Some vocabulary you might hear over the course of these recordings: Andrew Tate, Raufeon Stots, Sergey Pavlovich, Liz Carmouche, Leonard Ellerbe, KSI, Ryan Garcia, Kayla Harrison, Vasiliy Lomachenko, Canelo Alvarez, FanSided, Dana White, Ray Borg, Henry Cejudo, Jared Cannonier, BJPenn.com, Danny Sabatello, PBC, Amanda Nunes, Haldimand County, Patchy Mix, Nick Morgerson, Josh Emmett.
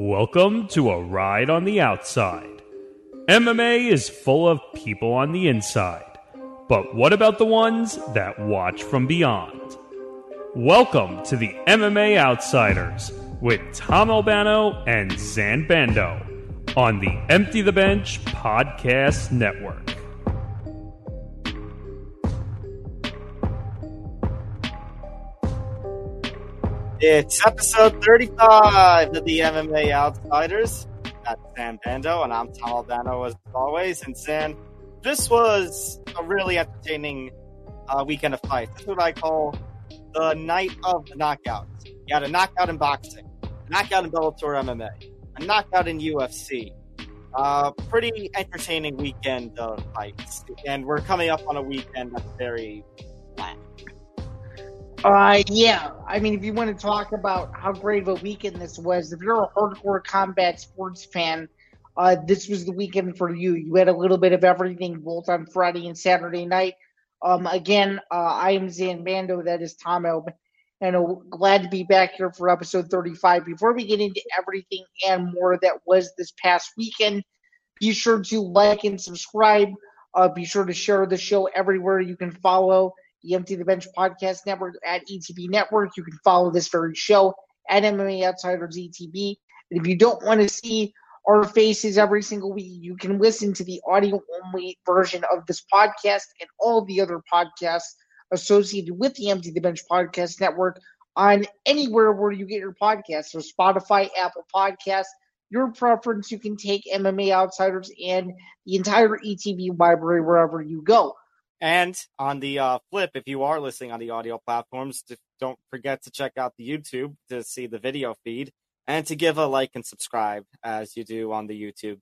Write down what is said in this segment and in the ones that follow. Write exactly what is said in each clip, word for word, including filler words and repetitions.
Welcome to A Ride on the Outside. M M A is full of people on the inside, but what about the ones that watch from beyond? Welcome to the M M A Outsiders with Tom Albano and Zan Bando on the Empty the Bench Podcast Network. It's episode thirty-five of the M M A Outsiders. That's Sam Bando, and I'm Tom Albano as always. And Sam, this was a really entertaining uh, weekend of fights. This is what I call the night of the knockouts. You had a knockout in boxing, a knockout in Bellator M M A, a knockout in U F C. Uh, pretty entertaining weekend of fights. And we're coming up on a weekend that's very flat. Uh, yeah, I mean, if you want to talk about how great of a weekend this was, if you're a hardcore combat sports fan, uh, this was the weekend for you. You had a little bit of everything both on Friday and Saturday night. Um, again, uh, I am Zan Bando, that is Tom Elb, and I'm glad to be back here for episode thirty-five. Before we get into everything and more that was this past weekend, be sure to like and subscribe. Uh, be sure to share the show everywhere. You can follow the Empty the Bench Podcast Network at E T B Network. You can follow this very show at M M A Outsiders E T B. And if you don't want to see our faces every single week, you can listen to the audio-only version of this podcast and all the other podcasts associated with the Empty the Bench Podcast Network on anywhere where you get your podcasts. So Spotify, Apple Podcasts, your preference. You can take M M A Outsiders and the entire E T B library wherever you go. And on the uh, flip, if you are listening on the audio platforms, don't forget to check out the YouTube to see the video feed and to give a like and subscribe as you do on the YouTube.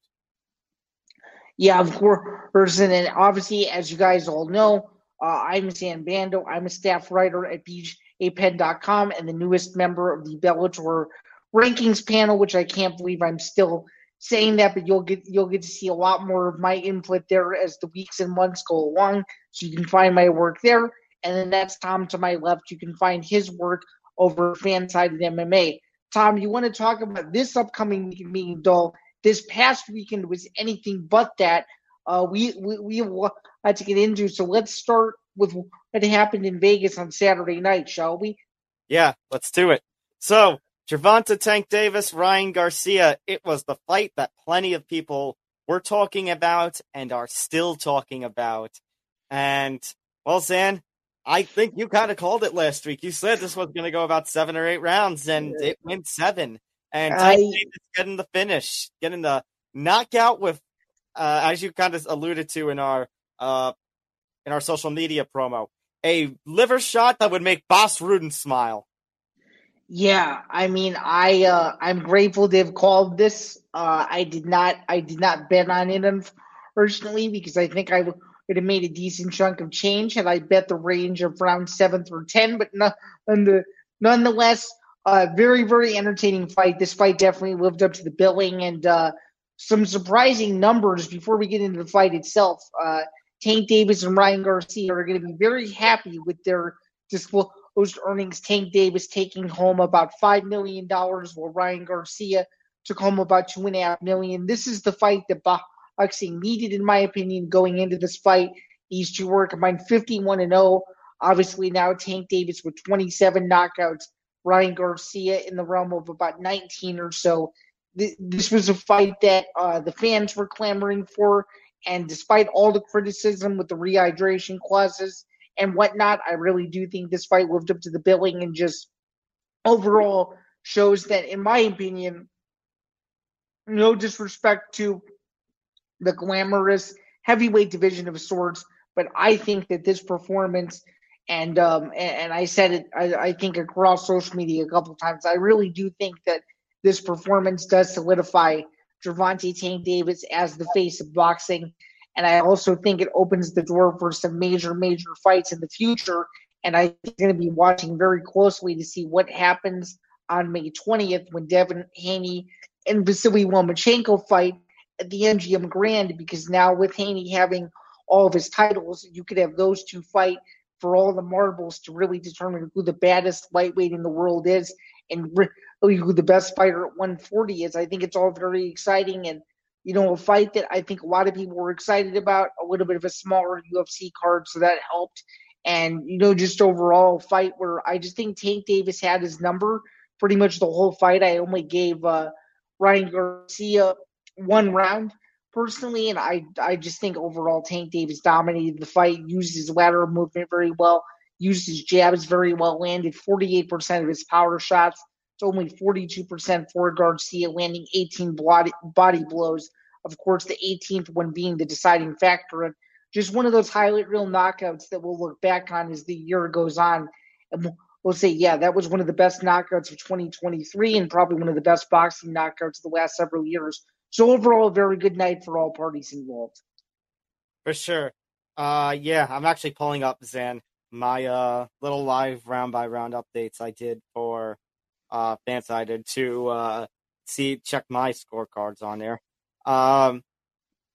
Yeah, of course. And obviously, as you guys all know, uh, I'm Zan Bando. I'm a staff writer at B J Penn dot com and the newest member of the Bellator Rankings panel, which I can't believe I'm still saying that, but you'll get you'll get to see a lot more of my input there as the weeks and months go along, so you can find my work there. And then that's Tom to my left. You can find his work over Fan-Sided M M A. Tom, you want to talk about this upcoming weekend being dull? This past weekend was anything but that. Uh, we we we have a lot to get into, so let's start with what happened in Vegas on Saturday night, shall we? Yeah, let's do it. So, Gervonta Tank Davis, Ryan Garcia, it was the fight that plenty of people were talking about and are still talking about. And, well, Zan, I think you kind of called it last week. You said this was going to go about seven or eight rounds, and it went seven. And I... Tank Davis getting the finish, getting the knockout with, uh, as you kind of alluded to in our uh, in our social media promo, a liver shot that would make Bas Rutten smile. Yeah, I mean, I uh, I'm grateful to have called this. Uh, I did not I did not bet on it, unfortunately, because I think I would have made a decent chunk of change had I bet the range of round seven through ten. But no, the, nonetheless, uh, very very entertaining fight. This fight definitely lived up to the billing and uh, some surprising numbers. Before we get into the fight itself, uh, Tank Davis and Ryan Garcia are going to be very happy with their disclosure. Those earnings, Tank Davis taking home about five million dollars, while Ryan Garcia took home about two point five million dollars. This is the fight that boxing needed, in my opinion, going into this fight. These two were combined fifty-one and oh. Obviously now Tank Davis with twenty-seven knockouts, Ryan Garcia in the realm of about nineteen or so. This was a fight that uh, the fans were clamoring for, and despite all the criticism with the rehydration clauses and whatnot, I really do think this fight lived up to the billing and just overall shows that, in my opinion, no disrespect to the glamorous heavyweight division of sorts, but I think that this performance, and um, and, and I said it, I, I think across social media a couple times, I really do think that this performance does solidify Gervonta Tank Davis as the face of boxing. And I also think it opens the door for some major, major fights in the future. And I'm going to be watching very closely to see what happens on May twentieth when Devin Haney and Vasiliy Lomachenko fight at the M G M Grand, because now with Haney having all of his titles, you could have those two fight for all the marbles to really determine who the baddest lightweight in the world is and re- who the best fighter at one forty is. I think it's all very exciting, and, you know, a fight that I think a lot of people were excited about, a little bit of a smaller U F C card, so that helped. And, you know, just overall fight where I just think Tank Davis had his number pretty much the whole fight. I only gave uh, Ryan Garcia one round personally, and I, I just think overall Tank Davis dominated the fight, used his lateral movement very well, used his jabs very well, landed forty-eight percent of his power shots. It's only forty-two percent for Garcia, landing eighteen body blows. Of course, the eighteenth one being the deciding factor. And just one of those highlight reel knockouts that we'll look back on as the year goes on. And we'll say, yeah, that was one of the best knockouts of twenty twenty-three and probably one of the best boxing knockouts of the last several years. So overall, a very good night for all parties involved. For sure. Uh, yeah, I'm actually pulling up, Zen, my uh, little live round-by-round updates I did for uh, Fansided to uh, see check my scorecards on there. Um,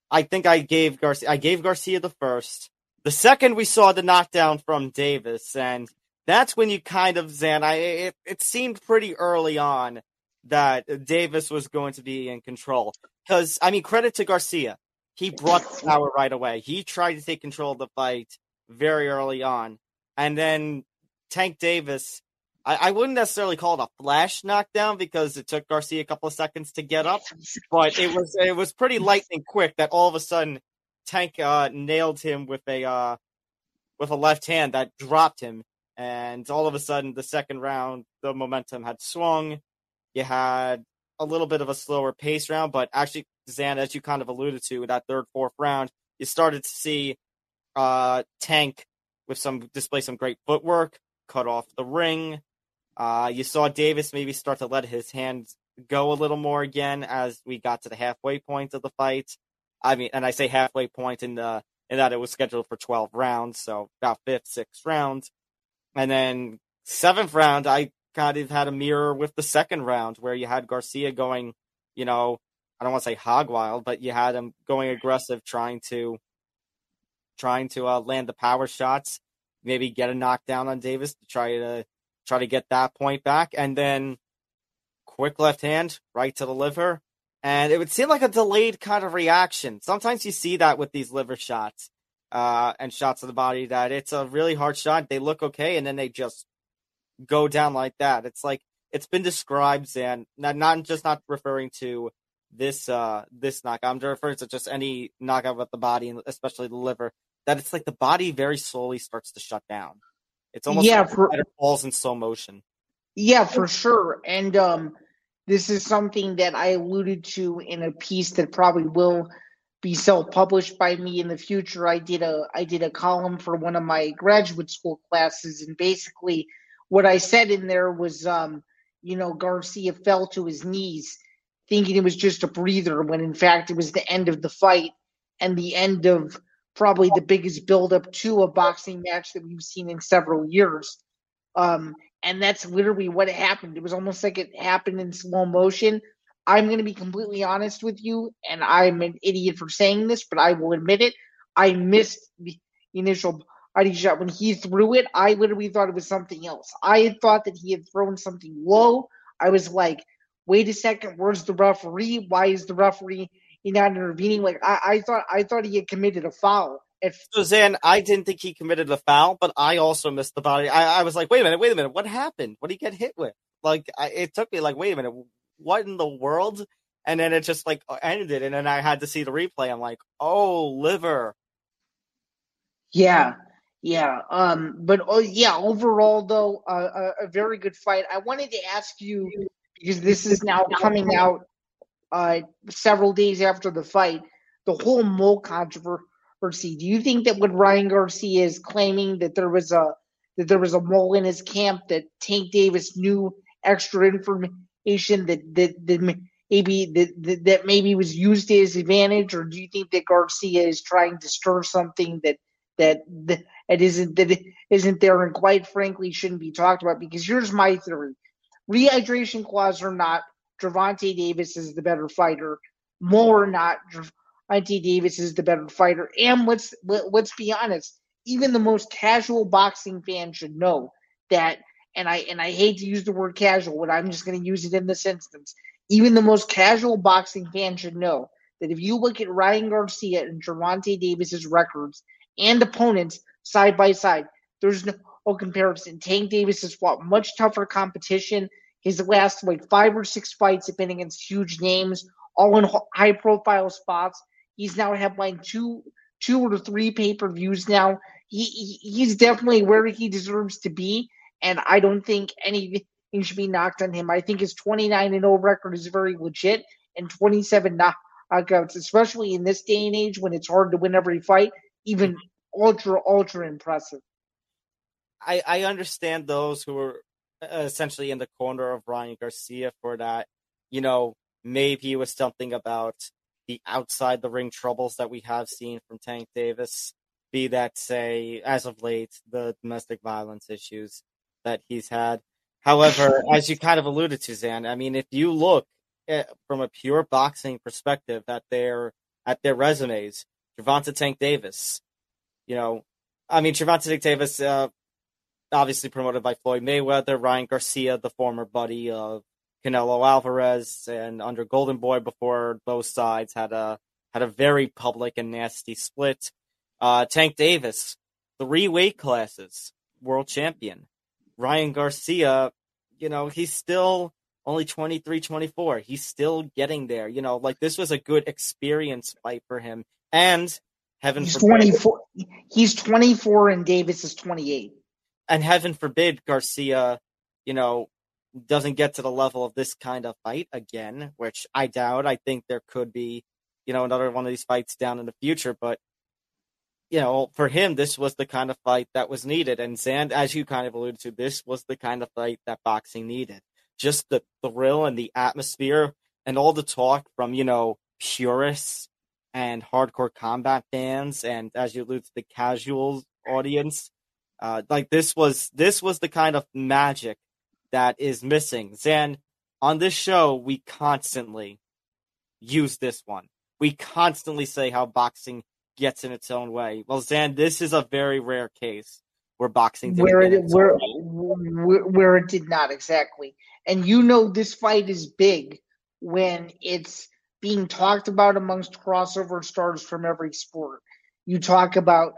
I think I gave Garcia I gave Garcia the first. The second, we saw the knockdown from Davis, and that's when you kind of, Zan, I, it, it seemed pretty early on that Davis was going to be in control. Because, I mean, credit to Garcia. He brought the power right away. He tried to take control of the fight very early on. And then Tank Davis, I, I wouldn't necessarily call it a flash knockdown because it took Garcia a couple of seconds to get up, but it was it was pretty lightning quick that all of a sudden Tank uh, nailed him with a uh, with a left hand that dropped him, and all of a sudden the second round the momentum had swung. You had a little bit of a slower pace round, but actually, Zan, as you kind of alluded to, in that third, fourth round, you started to see uh, Tank with some display some great footwork, cut off the ring. Uh, you saw Davis maybe start to let his hands go a little more again as we got to the halfway point of the fight. I mean, and I say halfway point in the in that it was scheduled for twelve rounds, so about fifth, sixth round. And then seventh round, I kind of had a mirror with the second round where you had Garcia going, you know, I don't want to say hog wild, but you had him going aggressive, trying to trying to uh, land the power shots, maybe get a knockdown on Davis to try to try to get that point back. And then quick left hand, right to the liver. And it would seem like a delayed kind of reaction. Sometimes you see that with these liver shots uh, and shots of the body, that it's a really hard shot. They look okay, and then they just go down like that. It's like, it's been described, Zan, not, not just not referring to this uh, this knockout. I'm referring to just any knockout with the body, and especially the liver, that it's like the body very slowly starts to shut down. It's almost yeah, like for, it falls in slow motion. Yeah, for sure. And um, this is something that I alluded to in a piece that probably will be self-published by me in the future. I did a I did a column for one of my graduate school classes, and basically what I said in there was, um, you know, Garcia fell to his knees thinking it was just a breather when in fact it was the end of the fight and the end of probably the biggest buildup to a boxing match that we've seen in several years. Um, and that's literally what happened. It was almost like it happened in slow motion. I'm going to be completely honest with you, and I'm an idiot for saying this, but I will admit it. I missed the initial body shot. When he threw it, I literally thought it was something else. I thought that he had thrown something low. I was like, wait a second, where's the referee? Why is the referee – He not intervening? Like I, I thought, I thought he had committed a foul. If- so, Zan, I didn't think he committed a foul, but I also missed the body. I, I was like, wait a minute, wait a minute, what happened? What did he get hit with? Like, I, it took me like, wait a minute, what in the world? And then it just like ended, and then I had to see the replay. I'm like, oh, liver. Yeah, yeah. Um, but oh, yeah. Overall, though, uh, a, a very good fight. I wanted to ask you, because this is now coming out Uh, several days after the fight, the whole mole controversy. Do you think that what Ryan Garcia is claiming, that there was a that there was a mole in his camp, that Tank Davis knew extra information that that, that maybe that, that maybe was used to his advantage, or do you think that Garcia is trying to stir something that that that isn't that isn't there and quite frankly shouldn't be talked about? Because here's my theory: rehydration clause or not, Gervonta Davis is the better fighter. More or not, Gervonta Davis is the better fighter. And let's let, let's be honest, even the most casual boxing fan should know that and I and I hate to use the word casual, but I'm just going to use it in this instance. Even the most casual boxing fan should know that if you look at Ryan Garcia and Gervonta Davis's records and opponents side by side, there's no comparison. Tank Davis has fought much tougher competition. His last like five or six fights have been against huge names, all in high-profile spots. He's now headlined two, two or three pay-per-views now. He, he he's definitely where he deserves to be, and I don't think anything should be knocked on him. I think his twenty-nine and oh record is very legit, and twenty-seven knockouts, especially in this day and age when it's hard to win every fight, even ultra, ultra impressive. I, I understand those who were essentially in the corner of Ryan Garcia for that. You know, maybe it was something about the outside the ring troubles that we have seen from Tank Davis, be that, say, as of late, the domestic violence issues that he's had. However, as you kind of alluded to, Zan, I mean, if you look at, from a pure boxing perspective at their at their resumes, Gervonta Tank Davis, you know, I mean, Gervonta Tank Davis, uh, obviously promoted by Floyd Mayweather, Ryan Garcia, the former buddy of Canelo Alvarez, and under Golden Boy before both sides had a had a very public and nasty split. Uh, Tank Davis, three weight classes, world champion. Ryan Garcia, you know, he's still only twenty-three, twenty-four. He's still getting there. You know, like this was a good experience fight for him. And heaven he's forbid. twenty-four. He's twenty-four and Davis is twenty-eight. And heaven forbid Garcia, you know, doesn't get to the level of this kind of fight again, which I doubt. I think there could be, you know, another one of these fights down in the future. But, you know, for him, this was the kind of fight that was needed. And Zan, as you kind of alluded to, this was the kind of fight that boxing needed. Just the thrill and the atmosphere and all the talk from, you know, purists and hardcore combat fans. And as you allude to, the casual audience, uh, like this was this was the kind of magic that is missing. Zan, on this show, we constantly use this one. We constantly say how boxing gets in its own way. Well, Zan, this is a very rare case where boxing didn't where, get it, where, where, where it did not, exactly. And you know this fight is big when it's being talked about amongst crossover stars from every sport. You talk about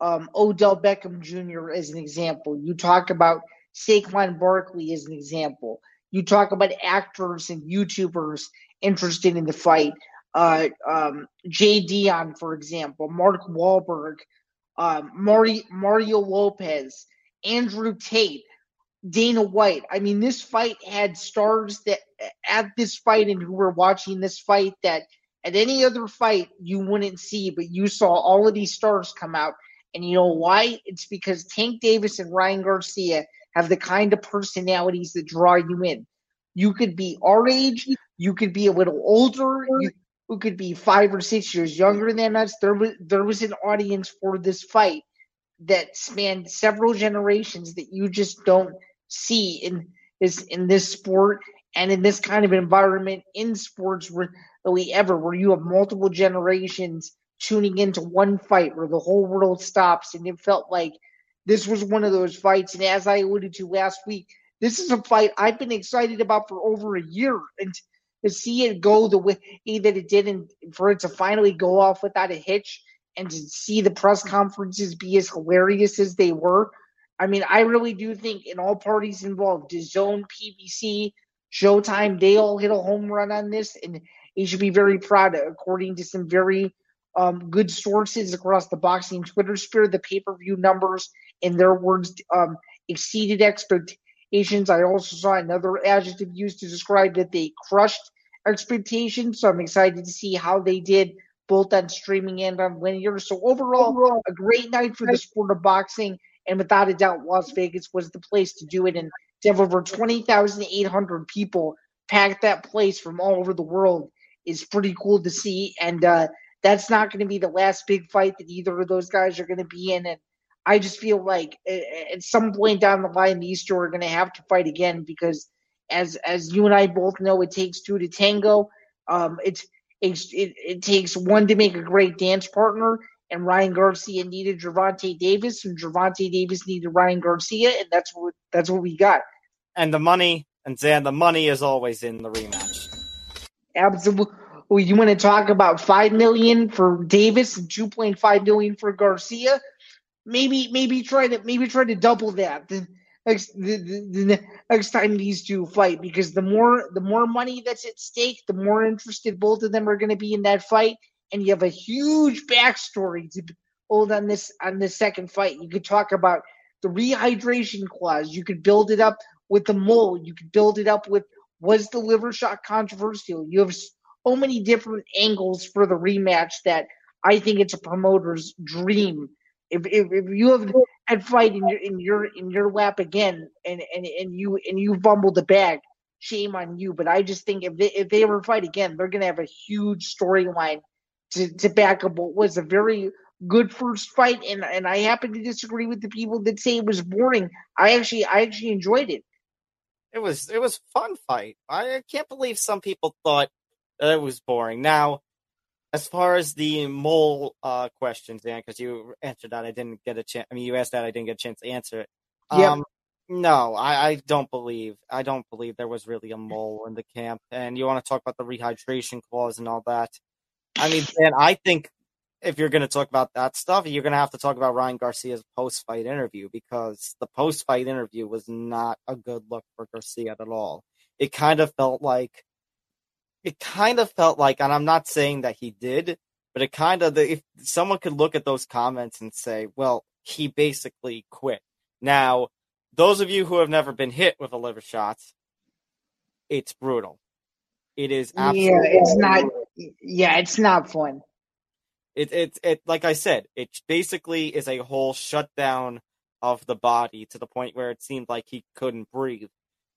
um, Odell Beckham Junior as an example. You talk about Saquon Barkley is an example. You talk about actors and YouTubers interested in the fight. Uh, um, Jay Dion, for example, Mark Wahlberg, um, Mari- Mario Lopez, Andrew Tate, Dana White. I mean, this fight had stars that at this fight and who were watching this fight that at any other fight you wouldn't see, but you saw all of these stars come out. And you know why? It's because Tank Davis and Ryan Garcia have the kind of personalities that draw you in. You could be our age, you could be a little older, you could be five or six years younger than us. There was, there was an audience for this fight that spanned several generations that you just don't see in this, in this sport and in this kind of environment in sports really ever, where you have multiple generations tuning into one fight where the whole world stops. And it felt like this was one of those fights, and as I alluded to last week, this is a fight I've been excited about for over a year, and to see it go the way that it did and for it to finally go off without a hitch and to see the press conferences be as hilarious as they were. I mean, I really do think in all parties involved, DAZN, P B C, Showtime, they all hit a home run on this, and you should be very proud of, according to some very um, good sources across the boxing Twitter sphere, the pay-per-view numbers, in their words, um, exceeded expectations. I also saw another adjective used to describe that they crushed expectations. So I'm excited to see how they did both on streaming and on linear. So overall, overall a great night for the sport of boxing. And without a doubt, Las Vegas was the place to do it. And to have over twenty thousand eight hundred people packed that place from all over the world is pretty cool to see. And uh, that's not going to be the last big fight that either of those guys are going to be in. And I just feel like at some point down the line, these two are going to have to fight again because, as as you and I both know, it takes two to tango. Um, it, it, it takes one to make a great dance partner, and Ryan Garcia needed Gervonta Davis, and Gervonta Davis needed Ryan Garcia, and that's what that's what we got. And the money, and Zan, the money is always in the rematch. Absolutely. You want to talk about five million dollars for Davis and two point five million dollars for Garcia? Maybe, maybe try to maybe try to double that the next the, the, the next time these two fight, because the more the more money that's at stake, the more interested both of them are going to be in that fight. And you have a huge backstory to build on this on this second fight. You could talk about the rehydration clause. You could build it up with the mole. You could build it up with, was the liver shot controversial? You have so many different angles for the rematch that I think it's a promoter's dream. If, if if you have that fight in your in your in your lap again, and, and, and you and you fumbled the bag, shame on you. But I just think if they if they ever fight again, they're gonna have a huge storyline to, to back up what was a very good first fight. And and I happen to disagree with the people that say it was boring. I actually I actually enjoyed it. It was it was a fun fight. I can't believe some people thought that it was boring. Now, as far as the mole uh, question, Dan, because you answered that, I didn't get a chance. I mean, you asked that, I didn't get a chance to answer it. Um, yeah. No, I, I don't believe. I don't believe there was really a mole in the camp. And you want to talk about the rehydration clause and all that. I mean, Dan, I think if you're going to talk about that stuff, you're going to have to talk about Ryan Garcia's post-fight interview, because the post-fight interview was not a good look for Garcia at all. It kind of felt like It kind of felt like, and I'm not saying that he did, but it kind of, if someone could look at those comments and say, well, he basically quit. Now, those of you who have never been hit with a liver shot, it's brutal. It is absolutely yeah, it's brutal. not, yeah, it's not fun. It, it, it, like I said, it basically is a whole shutdown of the body to the point where it seemed like he couldn't breathe.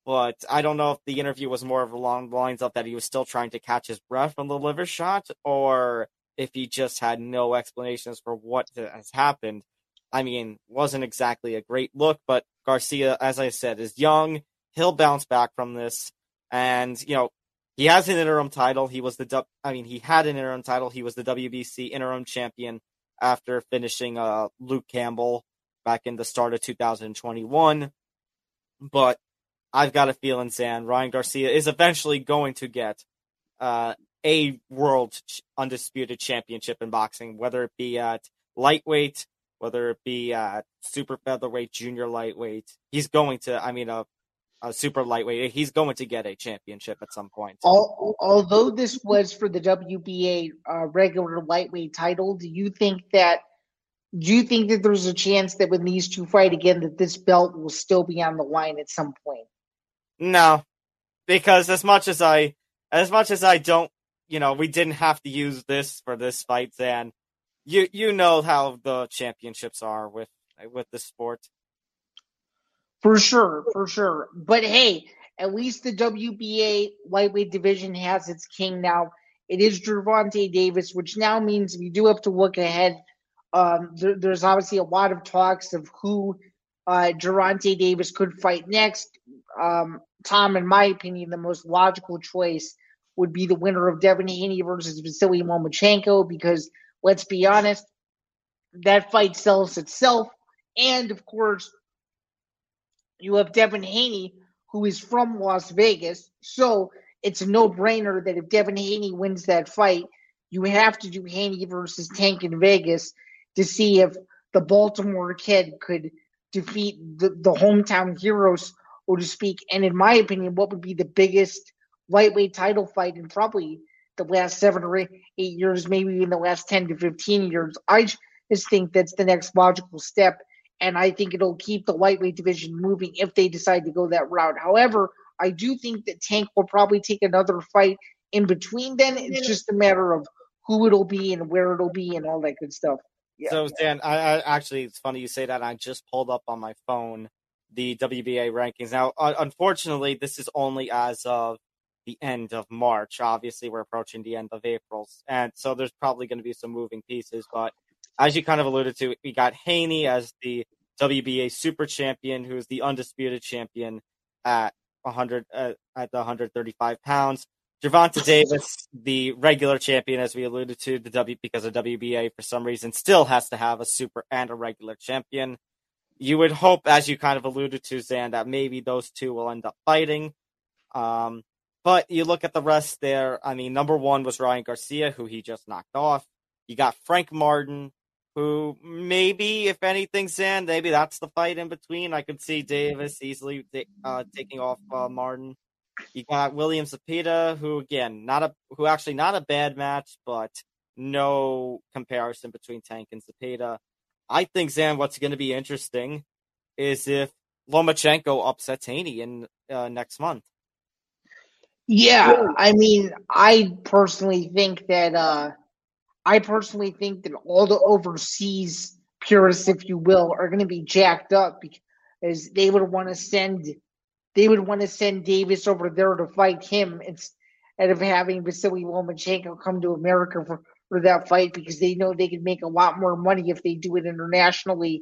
But I don't know if the interview was more of along the lines of that he was still trying to catch his breath from the liver shot, or if he just had no explanations for what has happened. I mean, wasn't exactly a great look, but Garcia, as I said, is young. He'll bounce back from this. And, you know, he has an interim title. He was the, I mean, he had an interim title. He was the W B C interim champion after finishing uh, Luke Campbell back in the start of two thousand twenty-one. But I've got a feeling, Zan, Ryan Garcia is eventually going to get uh, a world undisputed championship in boxing, whether it be at lightweight, whether it be at super featherweight, junior lightweight. He's going to, I mean, a, a super lightweight. He's going to get a championship at some point. All, although this was for the W B A uh, regular lightweight title, do you think that do you think that there's a chance that when these two fight again, that this belt will still be on the line at some point? No, because as much as I, as much as I don't, you know, we didn't have to use this for this fight, Zan. You you know how the championships are with with the sport. For sure, for sure. But hey, at least the W B A lightweight division has its king now. It is Gervonta Davis, which now means we do have to look ahead. Um, there, there's obviously a lot of talks of who uh, Gervonta Davis could fight next. Um, Tom, in my opinion, the most logical choice would be the winner of Devin Haney versus Vasiliy Lomachenko, because let's be honest, that fight sells itself. And of course, you have Devin Haney, who is from Las Vegas, so it's a no-brainer that if Devin Haney wins that fight, you have to do Haney versus Tank in Vegas to see if the Baltimore kid could defeat the, the hometown heroes, or to speak. And in my opinion, what would be the biggest lightweight title fight in probably the last seven or eight years, maybe even the last ten to fifteen years. I just think that's the next logical step, and I think it'll keep the lightweight division moving if they decide to go that route. However, I do think that Tank will probably take another fight in between then. It's just a matter of who it'll be and where it'll be and all that good stuff. Yeah. So, Dan, I, I actually, it's funny you say that. I just pulled up on my phone the W B A rankings. Now, uh, unfortunately, this is only as of the end of March. Obviously, we're approaching the end of April, and so there's probably going to be some moving pieces. But as you kind of alluded to, we got Haney as the W B A super champion, who is the undisputed champion at one hundred uh, at the one hundred thirty-five pounds. Gervonta Davis, the regular champion, as we alluded to, the W because of W B A for some reason, still has to have a super and a regular champion. You would hope, as you kind of alluded to, Zan, that maybe those two will end up fighting. Um, but you look at the rest there. I mean, number one was Ryan Garcia, who he just knocked off. You got Frank Martin, who maybe, if anything, Zan, maybe that's the fight in between. I could see Davis easily uh, taking off uh, Martin. You got William Zapata, who again, not a who actually not a bad match, but no comparison between Tank and Zapata. I think, Zan, what's going to be interesting is if Lomachenko upsets Haney in uh, next month. Yeah, I mean, I personally think that uh, I personally think that all the overseas purists, if you will, are going to be jacked up because they would want to send they would want to send Davis over there to fight him instead of having Vasiliy Lomachenko come to America for. for that fight, because they know they can make a lot more money if they do it internationally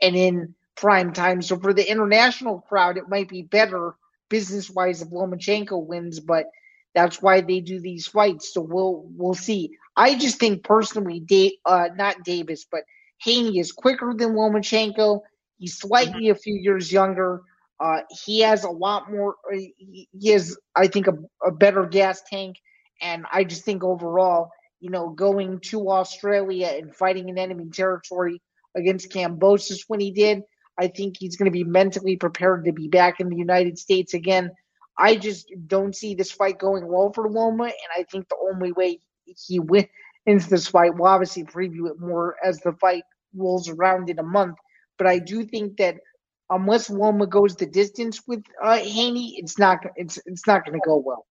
and in prime time. So for the international crowd, it might be better business-wise if Lomachenko wins, but that's why they do these fights. So we'll we'll see. I just think personally, da- uh, not Davis, but Haney is quicker than Lomachenko. He's slightly a few years younger. Uh, he has a lot more – he has, I think, a, a better gas tank, and I just think overall – you know, going to Australia and fighting in enemy territory against Kambosos when he did, I think he's going to be mentally prepared to be back in the United States again. I just don't see this fight going well for Loma, and I think the only way he wins this fight, we'll obviously preview it more as the fight rolls around in a month, but I do think that unless Loma goes the distance with uh, Haney, it's not it's it's not going to go well.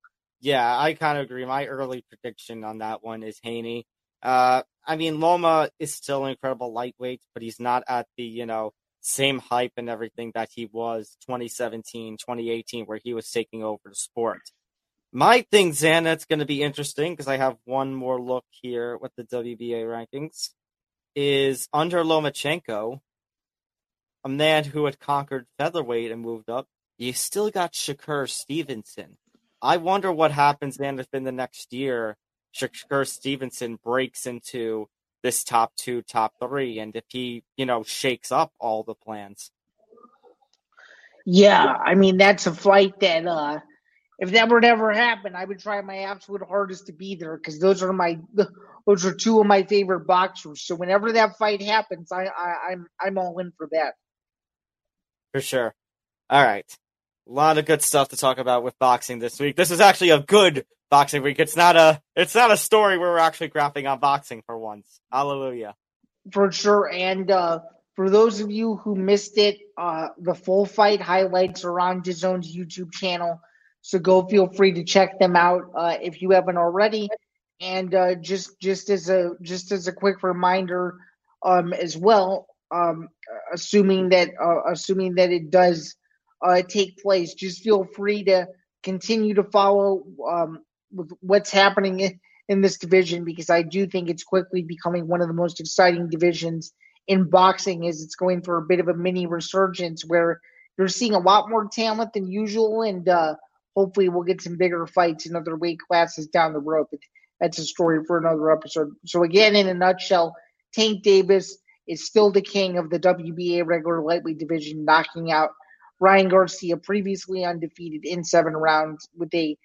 Yeah, I kind of agree. My early prediction on that one is Haney. Uh, I mean, Loma is still an incredible lightweight, but he's not at the, you know, same hype and everything that he was twenty seventeen, twenty eighteen, where he was taking over the sport. My thing, Zan, that's going to be interesting, because I have one more look here with the W B A rankings, is under Lomachenko, a man who had conquered featherweight and moved up, you still got Shakur Stevenson. I wonder what happens then if in the next year Shakur Stevenson breaks into this top two, top three, and if he, you know, shakes up all the plans. Yeah, I mean, that's a fight that uh, if that were to ever happen, I would try my absolute hardest to be there, because those are my those are two of my favorite boxers. So whenever that fight happens, I, I I'm I'm all in for that. For sure. All right. A lot of good stuff to talk about with boxing this week. This is actually a good boxing week. It's not a it's not a story where we're actually grappling on boxing for once. Hallelujah. For sure. And uh, for those of you who missed it, uh, the full fight highlights are on DAZN's YouTube channel. So go feel free to check them out uh, if you haven't already. And uh, just just as a just as a quick reminder, um, as well, um, assuming that uh, assuming that it does. Uh, take place. Just feel free to continue to follow um, with what's happening in, in this division, because I do think it's quickly becoming one of the most exciting divisions in boxing. Is it's going for a bit of a mini resurgence where you're seeing a lot more talent than usual, and uh, hopefully we'll get some bigger fights in other weight classes down the road. But that's a story for another episode. So again, in a nutshell, Tank Davis is still the king of the W B A regular lightweight division, knocking out Ryan Garcia, previously undefeated, in seven rounds with a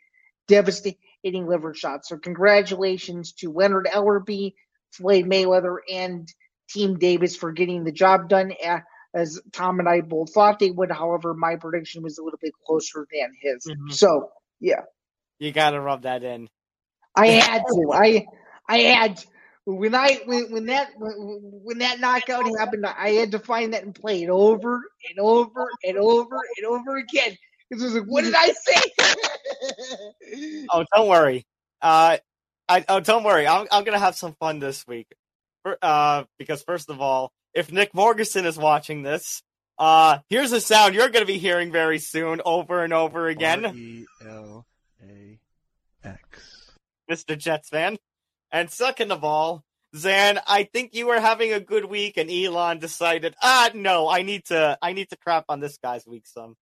devastating liver shot. So congratulations to Leonard Ellerbe, Floyd Mayweather, and Team Davis for getting the job done, as Tom and I both thought they would. However, my prediction was a little bit closer than his. Mm-hmm. So, yeah. You got to rub that in. I had to. I I had to. When I when, when that when, when that knockout happened, I had to find that and play it over and over and over and over again. Because it was like, what did I say? oh, don't worry. Uh, I oh don't worry. I'm I'm gonna have some fun this week. For, uh, because first of all, if Nick Morgerson is watching this, uh, here's a sound you're gonna be hearing very soon, over and over again. R E L A X, Mister Jets fan. And second of all, Zan, I think you were having a good week, and Elon decided, ah, no, I need to, I need to crap on this guy's week some.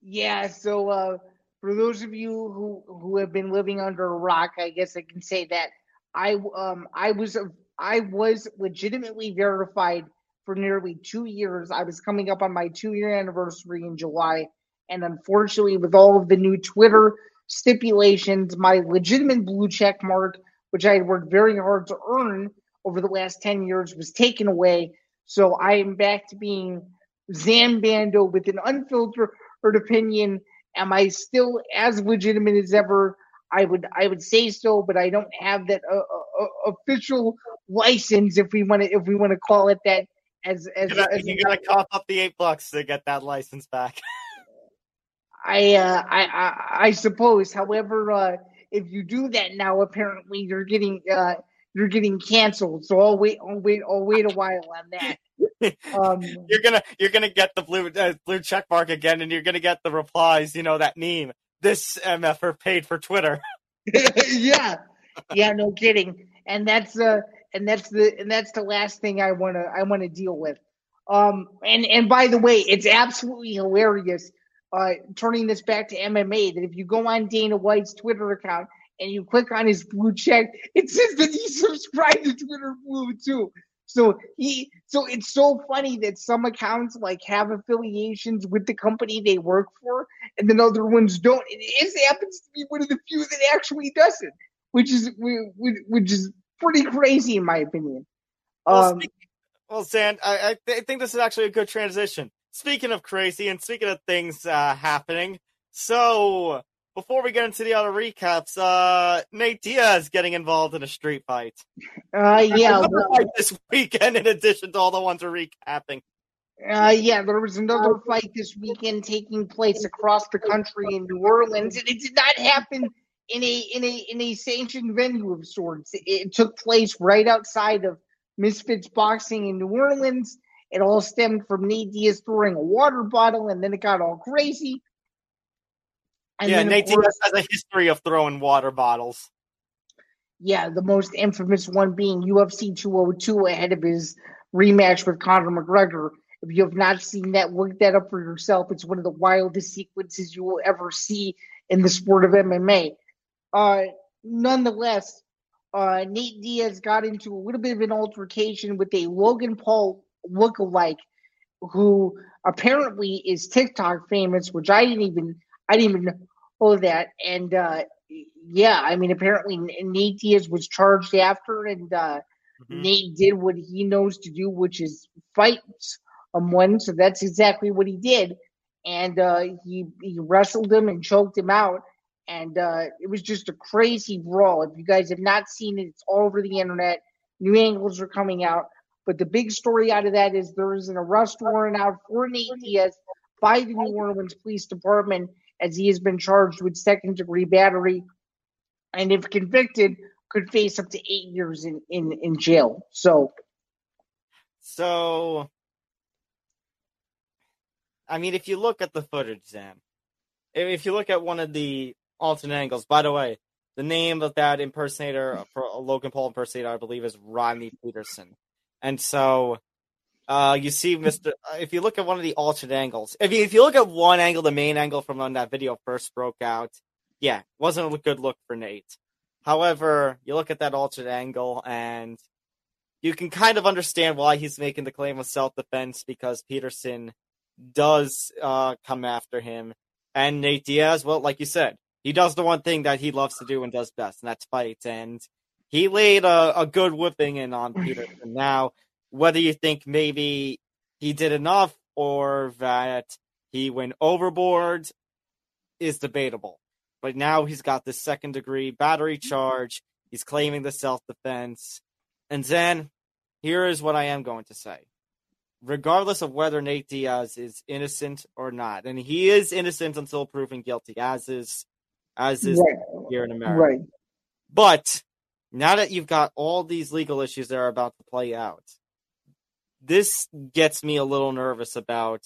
Yeah, so uh, for those of you who, who have been living under a rock, I guess I can say that I um I was I was legitimately verified for nearly two years. I was coming up on my two-year anniversary in July, and unfortunately, with all of the new Twitter stipulations, my legitimate blue check mark, which I had worked very hard to earn over the last ten years, was taken away. So I am back to being Zambando with an unfiltered opinion. Am I still as legitimate as ever? I would I would say so, but I don't have that uh, uh, official license, if we want to if we want to call it that. As as you gotta, as you gotta cough up the eight bucks to get that license back. I, uh, I I I suppose. However, uh, if you do that now, apparently you're getting uh, you're getting canceled. So I'll wait I'll wait I'll wait a while on that. Um, you're gonna you're gonna get the blue uh, blue check mark again, and you're gonna get the replies. You know that meme. This M F R paid for Twitter. yeah, yeah, no kidding. And that's uh, and that's the and that's the last thing I wanna I wanna deal with. Um, and and by the way, it's absolutely hilarious. Uh, turning this back to M M A, that if you go on Dana White's Twitter account and you click on his blue check, it says that he subscribed to Twitter Blue too. So he, so it's so funny that some accounts like have affiliations with the company they work for, and then other ones don't. It, it happens to be one of the few that actually doesn't, which is which is pretty crazy in my opinion. Well, um, speaking, well Sand, I I, th- I think this is actually a good transition. Speaking of crazy and speaking of things uh, happening, so before we get into the other recaps, uh, Nate Diaz getting involved in a street fight. Uh, yeah, well, fight this weekend in addition to all the ones we're recapping. Uh, yeah, there was another fight this weekend taking place across the country in New Orleans, and it did not happen in a in a in a sanctioned venue of sorts. It, it took place right outside of Misfits Boxing in New Orleans. It all stemmed from Nate Diaz throwing a water bottle, and then it got all crazy. And yeah, Nate Diaz has a history of throwing water bottles. Yeah, the most infamous one being U F C two oh two ahead of his rematch with Conor McGregor. If you have not seen that, look that up for yourself. It's one of the wildest sequences you will ever see in the sport of M M A. Uh, nonetheless, uh, Nate Diaz got into a little bit of an altercation with a Logan Paul lookalike who apparently is TikTok famous, which I didn't even I didn't even know that. And uh, yeah, I mean, apparently Nate Diaz was charged after, and uh, mm-hmm. Nate did what he knows to do, which is fight someone. So that's exactly what he did, and uh, he he wrestled him and choked him out, and uh, it was just a crazy brawl. If you guys have not seen it, it's all over the internet. New angles are coming out. But the big story out of that is there is an arrest warrant out for Nate Diaz by the New Orleans Police Department, as he has been charged with second-degree battery, and if convicted, could face up to eight years in, in, in jail. So, so, I mean, if you look at the footage, Sam, if you look at one of the alternate angles, by the way, the name of that impersonator, for Logan Paul impersonator, I believe, is Rodney Peterson. And so, uh, you see, Mister If you look at one of the alternate angles, if you if you look at one angle, the main angle from when that video first broke out, yeah, wasn't a good look for Nate. However, you look at that alternate angle, and you can kind of understand why he's making the claim of self-defense, because Peterson does uh, come after him, and Nate Diaz, well, like you said, he does the one thing that he loves to do and does best, and that's fight. And he laid a, a good whipping in on Peterson. Now, whether you think maybe he did enough or that he went overboard is debatable. But now he's got this second-degree battery charge. He's claiming the self-defense. And then, here is what I am going to say. Regardless of whether Nate Diaz is innocent or not, and he is innocent until proven guilty, as is, as is right. Here in America. Right. But now that you've got all these legal issues that are about to play out, this gets me a little nervous about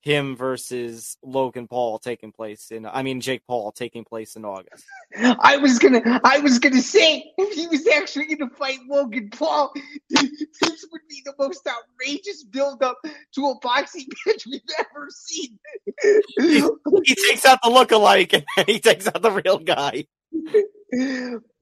him versus Logan Paul taking place in, I mean, Jake Paul taking place in August. I was going to, I was going to say, if he was actually going to fight Logan Paul, this would be the most outrageous build-up to a boxing match we've ever seen. he, he takes out the lookalike and then he takes out the real guy.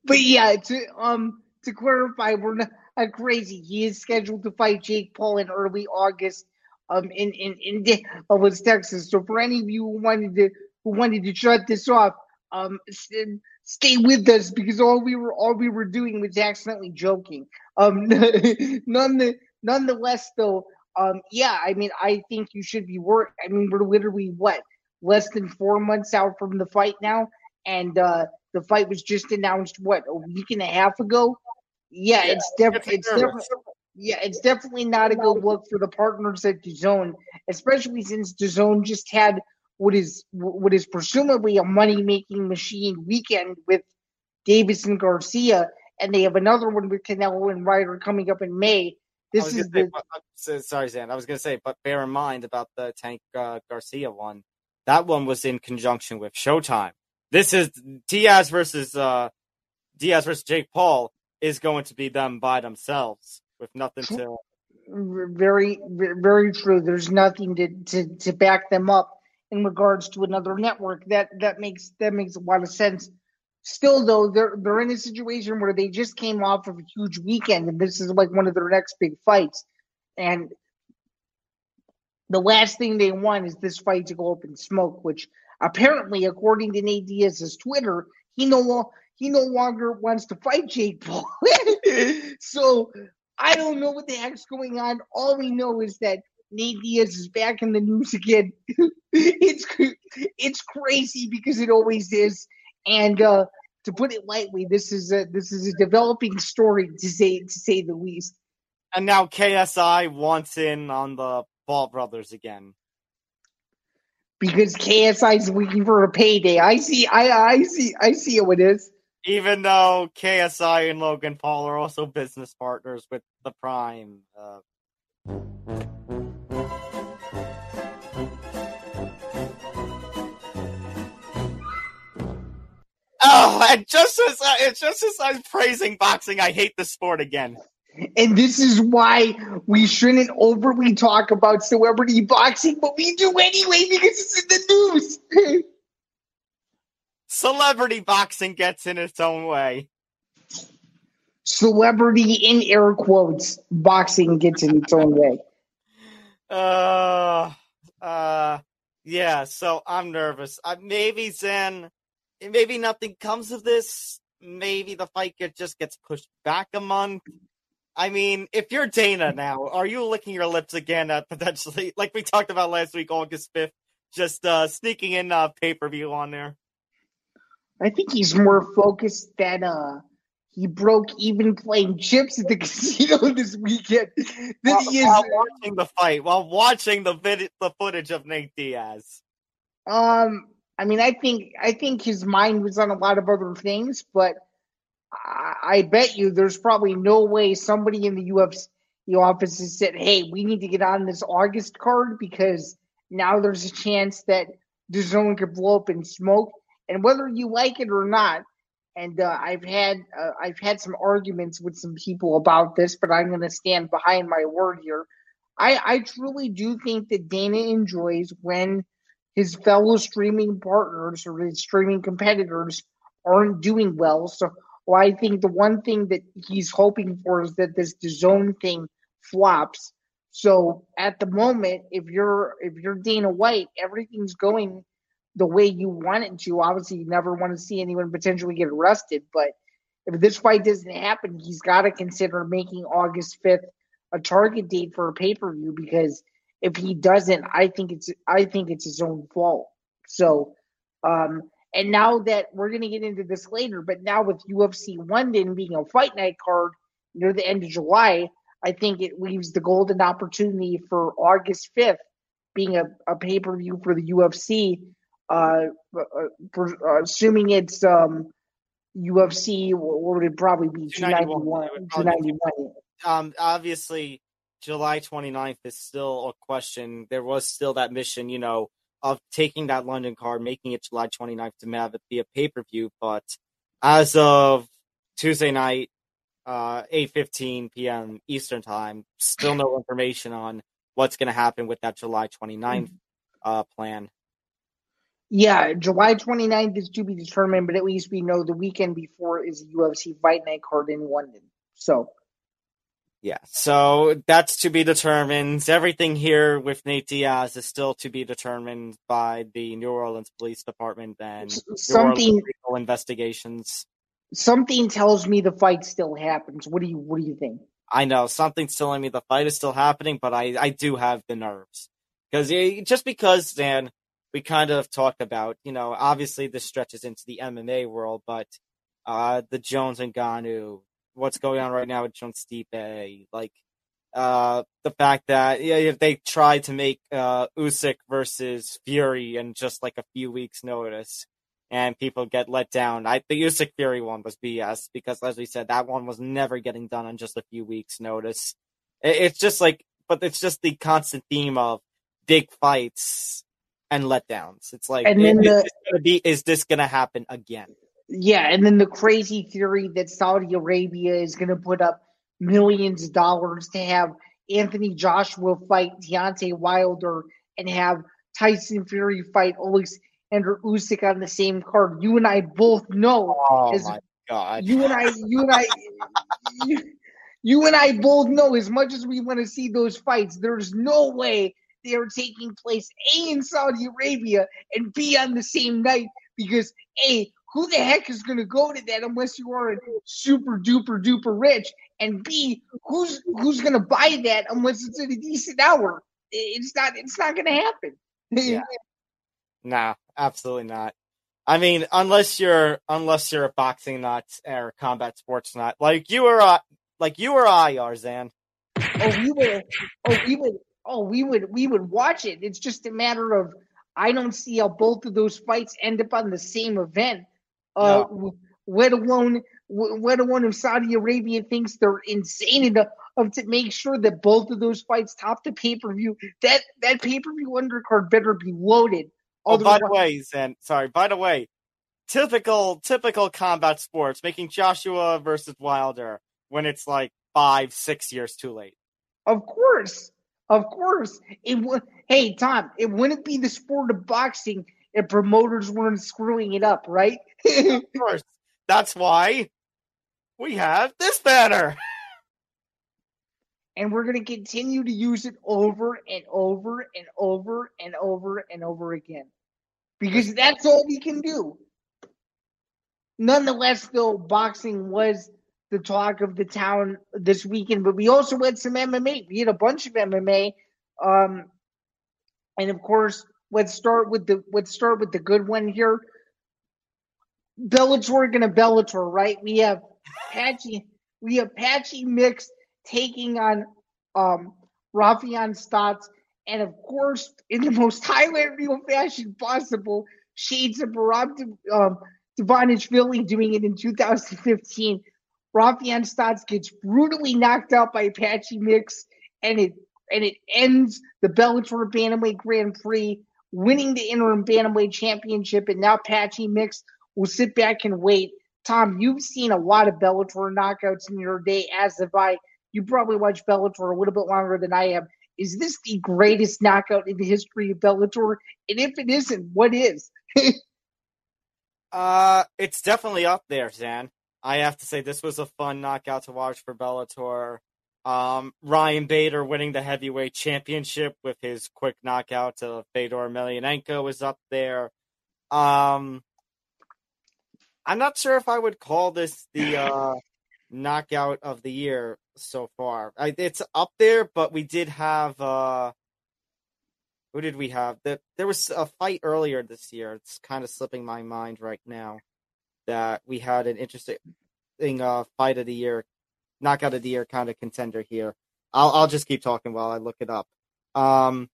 But yeah, to, um, to clarify, we're not uh, crazy. He is scheduled to fight Jake Paul in early August. Um, in in in Dallas, Texas. So for any of you who wanted to who wanted to shut this off, um, st- stay with us because all we were all we were doing was accidentally joking. Um, none nonetheless, though, um, yeah, I mean, I think you should be worried. I mean, we're literally what less than four months out from the fight now, and uh, the fight was just announced what a week and a half ago. Yeah, yeah it's definitely it's definitely. Yeah, it's definitely not a good look for the partners at D A Z N, especially since D A Z N just had what is what is presumably a money-making machine weekend with Davis and Garcia, and they have another one with Canelo and Ryder coming up in May. This is the say, sorry, Zan. I was going to say, but bear in mind about the Tank uh, Garcia one. That one was in conjunction with Showtime. This is Diaz versus uh, Diaz versus Jake Paul is going to be them by themselves. With nothing to very, very true. There's nothing to, to, to back them up in regards to another network. That that makes that makes a lot of sense. Still, though, they're they're in a situation where they just came off of a huge weekend, and this is like one of their next big fights. And the last thing they want is this fight to go up in smoke. Which apparently, according to Nate Diaz's Twitter, he no he no longer wants to fight Jake Paul. So. I don't know what the heck's going on. All we know is that Nate Diaz is back in the news again. it's it's crazy because it always is. And uh, to put it lightly, this is a this is a developing story to say to say the least. And now K S I wants in on the Paul brothers again because K S I is waiting for a payday. I see. I I see. I see how it is. Even though K S I and Logan Paul are also business partners with the Prime. Uh... Oh, and just as, I, just as I'm praising boxing, I hate the sport again. And this is why we shouldn't overly talk about celebrity boxing, but we do anyway because it's in the news. Celebrity boxing gets in its own way. Celebrity, in air quotes, boxing gets in its own way. Uh, uh, yeah, so I'm nervous. Uh, maybe, Zen, maybe nothing comes of this. Maybe the fight get, just gets pushed back a month. I mean, if you're Dana now, are you licking your lips again at potentially, like we talked about last week, August fifth, just uh, sneaking in uh, pay-per-view on there? I think he's more focused than uh, he broke even playing chips at the casino this weekend. While, he is, while watching the fight, while watching the vid- the footage of Nate Diaz. Um, I mean, I think I think his mind was on a lot of other things, but I, I bet you there's probably no way somebody in the U F C office has said, "Hey, we need to get on this August card because now there's a chance that D A Z N could blow up in smoke." And whether you like it or not, and uh, I've had uh, I've had some arguments with some people about this, but I'm going to stand behind my word here. I, I truly do think that Dana enjoys when his fellow streaming partners or his streaming competitors aren't doing well. So well, I think the one thing that he's hoping for is that this D A Z N thing flops. So at the moment, if you're if you're Dana White, everything's going the way you want it to. Obviously, you never want to see anyone potentially get arrested, but if this fight doesn't happen, he's got to consider making August fifth a target date for a pay-per-view, because if he doesn't, I think it's I think it's his own fault. So, um, and now that we're going to get into this later, but now with U F C London being a fight night card near the end of July, I think it leaves the golden opportunity for August fifth being a, a pay-per-view for the U F C. Uh, for, uh, assuming it's um U F C, what would it probably be? two ninety-one. two ninety-one. Um, obviously, July twenty-ninth is still a question. There was still that mission, you know, of taking that London card, making it July twenty-ninth to have it be a pay-per-view. But as of Tuesday night, uh, eight fifteen p.m. Eastern time, still no information on what's going to happen with that July twenty-ninth uh, plan. Yeah, July twenty-ninth is to be determined, but at least we know the weekend before is a U F C Fight Night card in London. So, yeah, so that's to be determined. Everything here with Nate Diaz is still to be determined by the New Orleans Police Department and something, New Orleans legal investigations. Something tells me the fight still happens. What do you What do you think? I know something's telling me the fight is still happening, but I, I do have the nerves because just because Dan. We kind of talked about, you know, obviously this stretches into the M M A world, but uh, the Jones and Ngannou, what's going on right now with Jones Stipe, like uh, the fact that yeah, they tried to make uh, Usyk versus Fury in just like a few weeks' notice, and people get let down. I, the Usyk Fury one was B S because, as we said, that one was never getting done on just a few weeks' notice. It, it's just like, but it's just the constant theme of big fights and letdowns. It's like, and then is, the, this gonna be, is this going to happen again? Yeah, and then the crazy theory that Saudi Arabia is going to put up millions of dollars to have Anthony Joshua fight Deontay Wilder and have Tyson Fury fight Alexander Usyk on the same card. You and I both know. Oh as, my God! You and I, you and I, you, you and I both know. As much as we want to see those fights, there's no way they are taking place, A, in Saudi Arabia, and B, on the same night, because A, who the heck is going to go to that unless you are super duper duper rich, and B, who's who's going to buy that unless it's at a decent hour? It's not. It's not going to happen. Yeah. Nah, absolutely not. I mean, unless you're unless you're a boxing nut or a combat sports nut, like you or I, like you or I are, Zan. Oh, we would. Oh, we would. Oh, we would we would watch it. It's just a matter of I don't see how both of those fights end up on the same event. Uh, no. Let alone, let alone if Saudi Arabia thinks they're insane enough to make sure that both of those fights top the pay per view. That that pay per view undercard better be loaded. Oh, by the way, Zen, sorry. By the way, typical typical combat sports making Joshua versus Wilder when it's like five six years too late. Of course. Of course, it would. Hey, Tom, it wouldn't be the sport of boxing if promoters weren't screwing it up, right? Of course. That's why we have this banner. And we're going to continue to use it over and over and over and over and over again. Because that's all we can do. Nonetheless, though, boxing was the talk of the town this weekend, but we also had some M M A. We had a bunch of M M A, um, and of course, let's start with the let's start with the good one here. Bellator gonna Bellator, right? We have Patchy, we have Patchy Mix taking on um, Raufeon Stots, and of course, in the most highlight real fashion possible, shades of Barack um, Devanishvili doing it in two thousand fifteen. Raufeon Stots gets brutally knocked out by Patchy Mix, and it and it ends the Bellator Bantamweight Grand Prix, winning the interim Bantamweight Championship, and now Patchy Mix will sit back and wait. Tom, you've seen a lot of Bellator knockouts in your day, as have I. You probably watch Bellator a little bit longer than I have. Is this the greatest knockout in the history of Bellator? And if it isn't, what is? uh, it's definitely up there, Zan. I have to say, this was a fun knockout to watch for Bellator. Um, Ryan Bader winning the heavyweight championship with his quick knockout to Fedor Emelianenko was up there. Um, I'm not sure if I would call this the uh, knockout of the year so far. I, it's up there, but we did have... Uh, who did we have? The, there was a fight earlier this year. It's kind of slipping my mind right now. That we had an interesting uh, fight of the year, knockout of the year kind of contender here. I'll I'll just keep talking while I look it up. Um,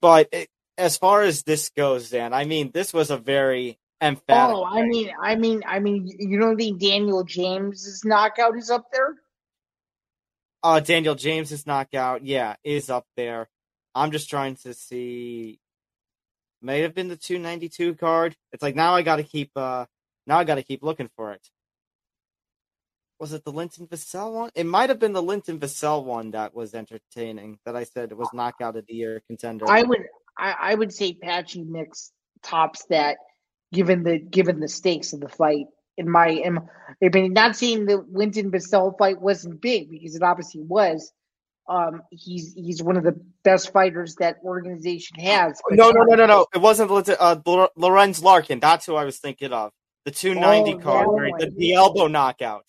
but it, as far as this goes, Dan, I mean, this was a very emphatic. Oh, I fight. mean, I mean, I mean, you don't think Daniel James's knockout is up there? Uh, Daniel James's knockout, yeah, is up there. I'm just trying to see. May have been the two ninety-two card. It's like now I got to keep. Uh, now I got to keep looking for it. Was it the Linton Vassell one? It might have been the Linton Vassell one that was entertaining. That I said was knockout of the year contender. I would. I, I would say Patchy Mix tops that, given the given the stakes of the fight. In my, in my opinion, not seeing the Linton Vassell fight wasn't big because it obviously was. Um, he's he's one of the best fighters that organization has. No, no, no, no, no. It wasn't uh, Lorenz Larkin. That's who I was thinking of. The two ninety oh, card, right? the, the elbow knockout.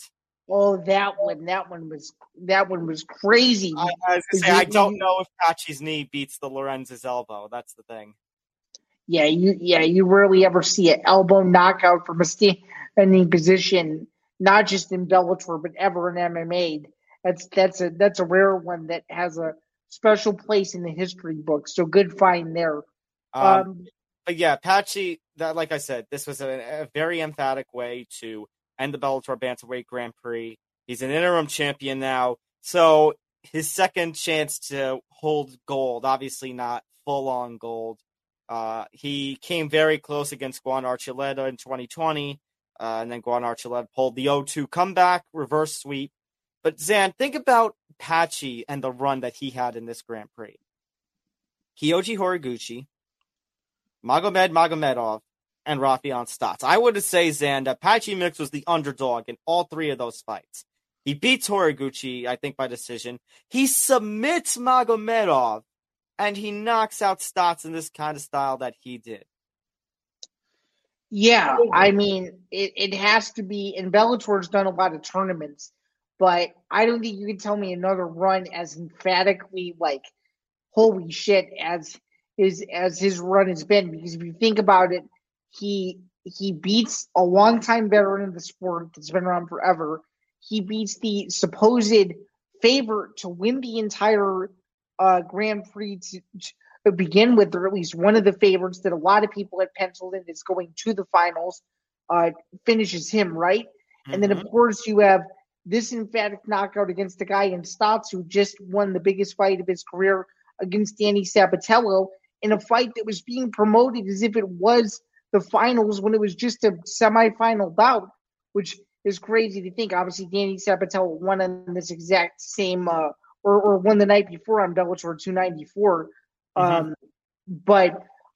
Oh, that one. That one was that one was crazy. I, I was gonna say, I don't know if Patchy's knee beats the Lorenz's elbow. That's the thing. Yeah, you yeah you rarely ever see an elbow knockout from a stand. Ending position, not just in Bellator, but ever in M M A. That's that's a that's a rare one that has a special place in the history book. So good find there. Um, um, but yeah, Patchy. That, like I said, this was a, a very emphatic way to end the Bellator Bantamweight Grand Prix. He's an interim champion now, so his second chance to hold gold. Obviously, not full on gold. Uh, he came very close against Juan Archuleta in twenty twenty. Uh, and then Juan Archuleta pulled the oh two comeback, reverse sweep. But, Zan, think about Patchy and the run that he had in this Grand Prix. Kyoji Horiguchi, Magomed Magomedov, and Raufeon Stots. I would say, Zan, that Patchy Mix was the underdog in all three of those fights. He beats Horiguchi, I think, by decision. He submits Magomedov, and he knocks out Stots in this kind of style that he did. Yeah, I mean, it, it has to be, and Bellator's done a lot of tournaments, but I don't think you can tell me another run as emphatically, like, holy shit, as is as his run has been. Because if you think about it, he he beats a longtime veteran of the sport that's been around forever. He beats the supposed favorite to win the entire uh, Grand Prix to, to begin with, or at least one of the favorites that a lot of people had penciled in is going to the finals, uh, finishes him, right? Mm-hmm. And then, of course, you have this emphatic knockout against the guy in Stotts who just won the biggest fight of his career against Danny Sabatello in a fight that was being promoted as if it was the finals when it was just a semifinal bout, which is crazy to think. Obviously, Danny Sabatello won on this exact same uh, or, or won the night before on Bellator two ninety-four. Mm-hmm. Um, but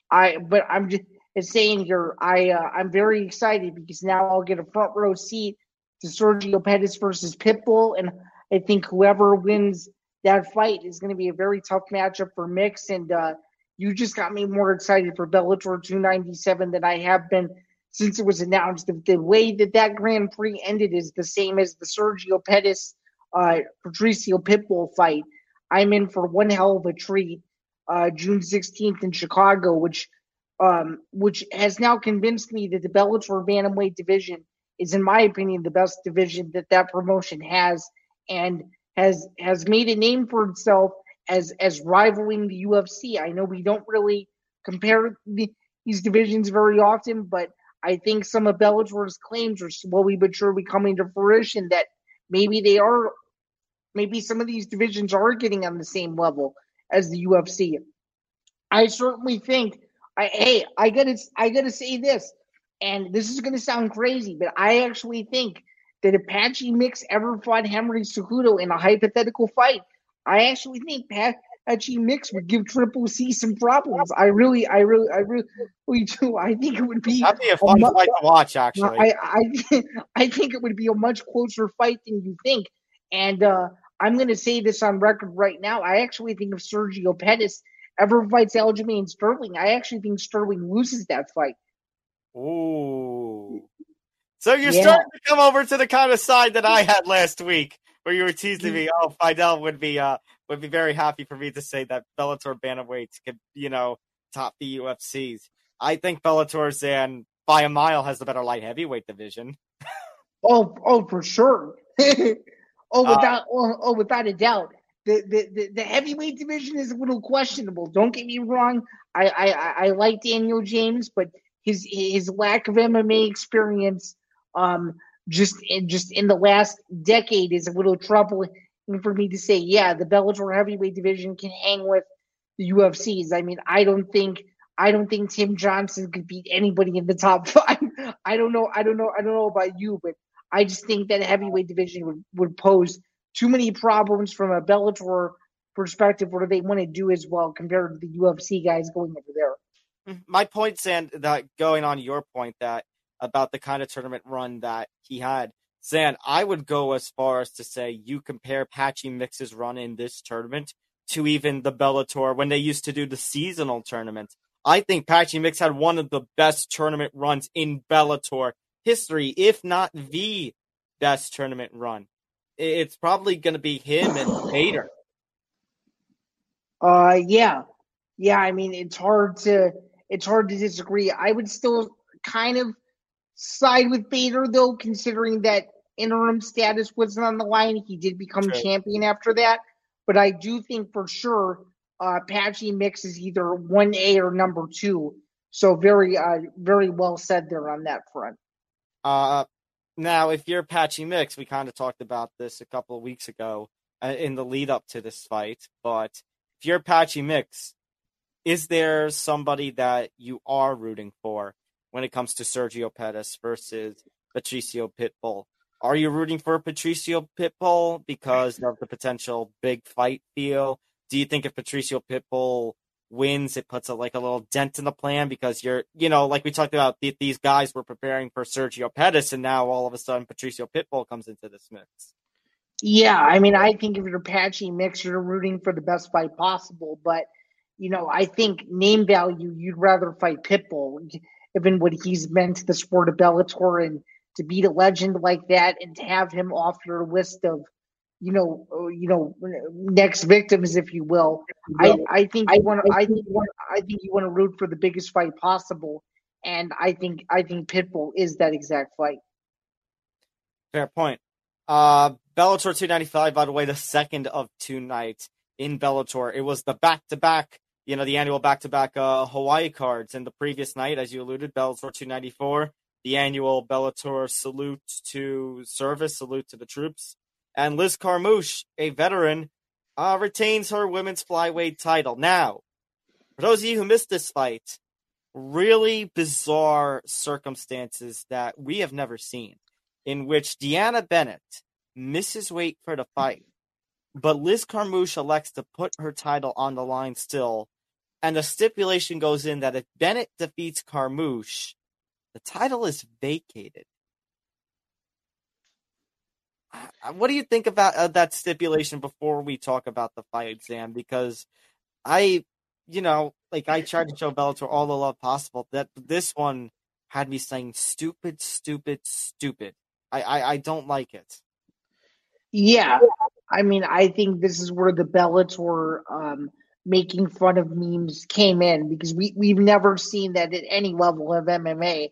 I, but I'm just saying here, I, uh, I'm very excited because now I'll get a front row seat to Sergio Pettis versus Pitbull. And I think whoever wins that fight is going to be a very tough matchup for Mix. And, uh, you just got me more excited for Bellator two ninety-seven than I have been since it was announced. The, the way that that Grand Prix ended is the same as the Sergio Pettis, uh, Patricio Pitbull fight. I'm in for one hell of a treat. Uh, June sixteenth in Chicago, which um, which has now convinced me that the Bellator Bantamweight division is, in my opinion, the best division that that promotion has, and has has made a name for itself as as rivaling the U F C. I know we don't really compare the, these divisions very often, but I think some of Bellator's claims are slowly but surely coming to fruition that maybe they are, maybe some of these divisions are getting on the same level as the U F C. I certainly think, I, hey, I gotta, I gotta say this, and this is gonna sound crazy, but I actually think that if Patchy Mix ever fought Henry Cejudo in a hypothetical fight, I actually think Patchy Mix would give Triple C some problems. I really, I really, I really do. I think it would be, that'd be a fun a, fight to watch. Actually, I, I, I think it would be a much closer fight than you think, and. uh I'm going to say this on record right now. I actually think if Sergio Pettis ever fights Aljamain Sterling, I actually think Sterling loses that fight. Ooh. So you're yeah. starting to come over to the kind of side that I had last week where you were teasing me. Oh, Fidel would be uh, would be very happy for me to say that Bellator Bantamweights could, you know, top the U F C's. I think Bellator's and by a mile has the better light heavyweight division. oh, oh, for sure. Oh, without uh, oh, oh, without a doubt, the, the, the, the heavyweight division is a little questionable. Don't get me wrong. I, I, I like Daniel James, but his his lack of M M A experience, um, just in, just in the last decade, is a little troubling. for me to say, yeah, the Bellator heavyweight division can hang with the U F C's. I mean, I don't think I don't think Tim Johnson could beat anybody in the top five. I don't know. I don't know. I don't know about you, but I just think that heavyweight division would, would pose too many problems from a Bellator perspective. What do they want to do as well compared to the U F C guys going over there? My point, Zan, that going on your point that about the kind of tournament run that he had, Zan, I would go as far as to say you compare Patchy Mix's run in this tournament to even the Bellator when they used to do the seasonal tournament. I think Patchy Mix had one of the best tournament runs in Bellator history, if not the best tournament run. It's probably going to be him and Bader. Uh, yeah. Yeah, I mean, it's hard to it's hard to disagree. I would still kind of side with Bader, though, considering that interim status wasn't on the line. He did become True. champion after that. But I do think for sure uh, Patchy Mix is either one A or number two. So very, uh, very well said there on that front. Uh, now, if you're Patchy Mix, we kind of talked about this a couple of weeks ago uh, in the lead up to this fight. But if you're Patchy Mix, is there somebody that you are rooting for when it comes to Sergio Pettis versus Patricio Pitbull? Are you rooting for Patricio Pitbull because of the potential big fight feel? Do you think if Patricio Pitbull wins, it puts a, like a little dent in the plan because you're, you know, like we talked about, th- these guys were preparing for Sergio Pettis, and now all of a sudden Patricio Pitbull comes into this mix. Yeah, I mean, I think if you're Patchy Mix, you're rooting for the best fight possible, but, you know, I think name value, you'd rather fight Pitbull, given what he's meant to the sport of Bellator, and to beat a legend like that and to have him off your list of, you know, you know, next victims, if you will. I, I think I want to. I think I think you want to root for the biggest fight possible, and I think I think Pitbull is that exact fight. Fair point. Uh, Bellator two ninety-five, by the way, the second of two nights in Bellator. It was the back-to-back. You know, the annual back-to-back uh, Hawaii cards. And the previous night, as you alluded, Bellator two ninety-four, the annual Bellator salute to service, salute to the troops. And Liz Carmouche, a veteran, uh, retains her women's flyweight title. Now, for those of you who missed this fight, really bizarre circumstances that we have never seen, in which DeAnna Bennett misses weight for the fight, but Liz Carmouche elects to put her title on the line still. And the stipulation goes in that if Bennett defeats Carmouche, the title is vacated. What do you think about uh, that stipulation before we talk about the fight, Sam? Because I, you know, like I tried to show Bellator all the love possible. That this one had me saying stupid, stupid, stupid. I, I, I don't like it. Yeah. I mean, I think this is where the Bellator um, making fun of memes came in, because we, we've never seen that at any level of M M A,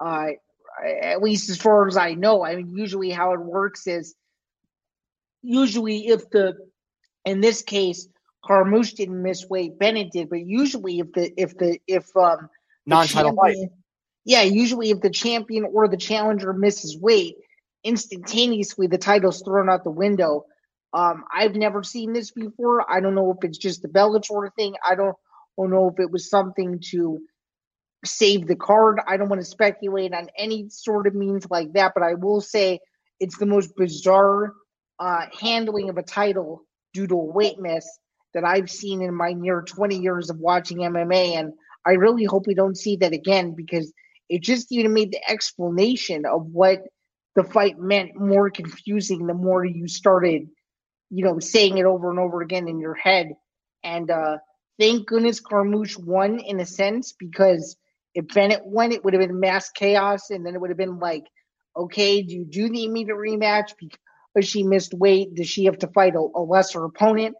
uh, at least as far as I know. I mean, usually how it works is, usually if the, in this case, Carmouche didn't miss weight, Bennett did, but usually if the, if the, if, um, non-title fight. Yeah, usually if the champion or the challenger misses weight, instantaneously the title's thrown out the window. Um, I've never seen this before. I don't know if it's just the Bellator thing. I don't, don't know if it was something to save the card. I don't want to speculate on any sort of means like that, but I will say it's the most bizarre uh, handling of a title due to a weight miss that I've seen in my near twenty years of watching M M A, and I really hope we don't see that again, because it just even made the explanation of what the fight meant more confusing the more you started, you know, saying it over and over again in your head. And uh, thank goodness Carmouche won, in a sense, because if Bennett won, it would have been mass chaos, and then it would have been like, okay, do you do the immediate rematch because she missed weight? Does she have to fight a, a lesser opponent?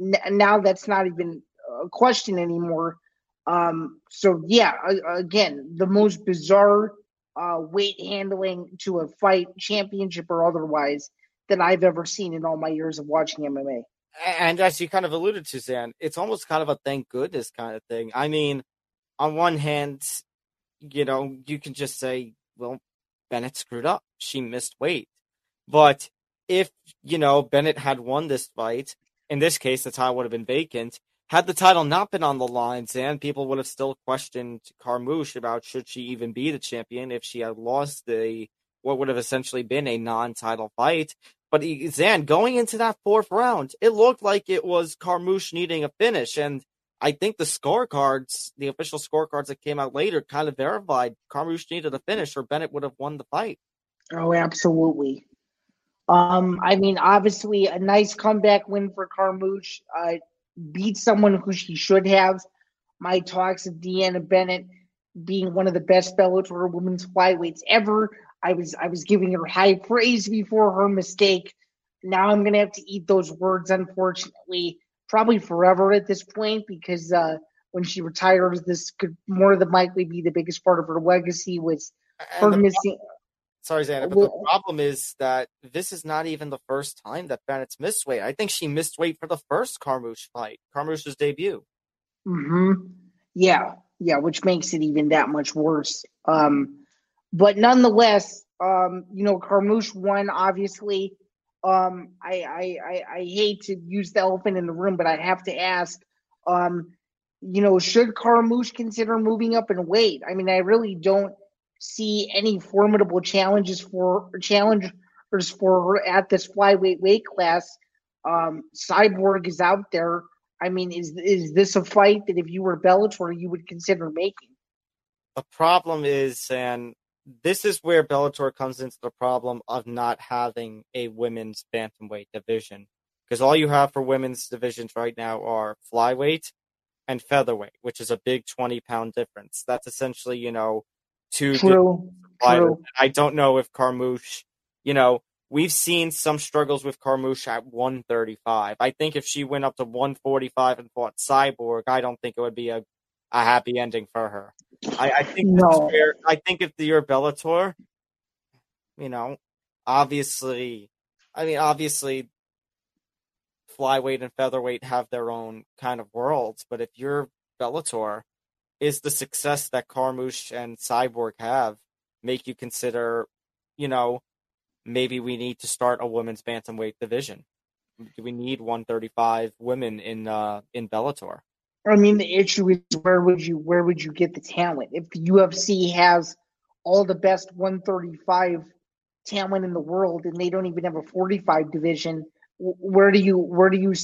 N- now that's not even a question anymore. Um, so, yeah, uh, again, the most bizarre uh, weight handling to a fight, championship or otherwise, than I've ever seen in all my years of watching M M A. And as you kind of alluded to, Zan, it's almost kind of a thank goodness kind of thing. I mean, on one hand, you know, you can just say, well, Bennett screwed up. She missed weight. But if, you know, Bennett had won this fight, in this case, the title would have been vacant. Had the title not been on the line, Zan, people would have still questioned Carmouche about should she even be the champion if she had lost the what would have essentially been a non-title fight. But he, Zan, going into that fourth round, it looked like it was Carmouche needing a finish. And I think the scorecards, the official scorecards that came out later, kind of verified Carmouche needed a finish or Bennett would have won the fight. Oh, absolutely. Um, I mean, obviously, a nice comeback win for Carmouche. Uh, beat someone who she should have. My talks of DeAnna Bennett being one of the best Bellator women's flyweights ever. I was I was giving her high praise before her mistake. Now I'm gonna have to eat those words, unfortunately, probably forever at this point, because uh, when she retires, this could more than likely be the biggest part of her legacy was her missing. Sorry, Zana, but the problem is that this is not even the first time that Bennett's missed weight. I think she missed weight for the first Carmouche fight, Carmouche's debut. Mm-hmm. Yeah, yeah, which makes it even that much worse. Um, but nonetheless, um, you know, Carmouche won, obviously. Um, I, I, I, I hate to use the elephant in the room, but I have to ask, um, you know, should Carmouche consider moving up in weight? I mean, I really don't see any formidable challenges for challengers for her at this flyweight weight class. Um, Cyborg is out there. I mean, is is this a fight that if you were Bellator, you would consider making? The problem is, and this is where Bellator comes into the problem of not having a women's bantamweight division, because all you have for women's divisions right now are flyweight and featherweight, which is a big twenty pound difference. That's essentially, you know, Two True. True. I don't know if Carmouche, you know, we've seen some struggles with Carmouche at one thirty-five. I think if she went up to one forty-five and fought Cyborg, I don't think it would be a, a happy ending for her. I, I think no. that's fair. I think if you're Bellator, you know, obviously, I mean, obviously, flyweight and featherweight have their own kind of worlds, but if you're Bellator, is the success that Carmouche and Cyborg have make you consider, you know, maybe we need to start a women's bantamweight division? Do we need one thirty-five women in uh, in Bellator? I mean, the issue is where would you where would you get the talent? If the U F C has all the best one thirty-five talent in the world and they don't even have a forty-five division, where do you where do you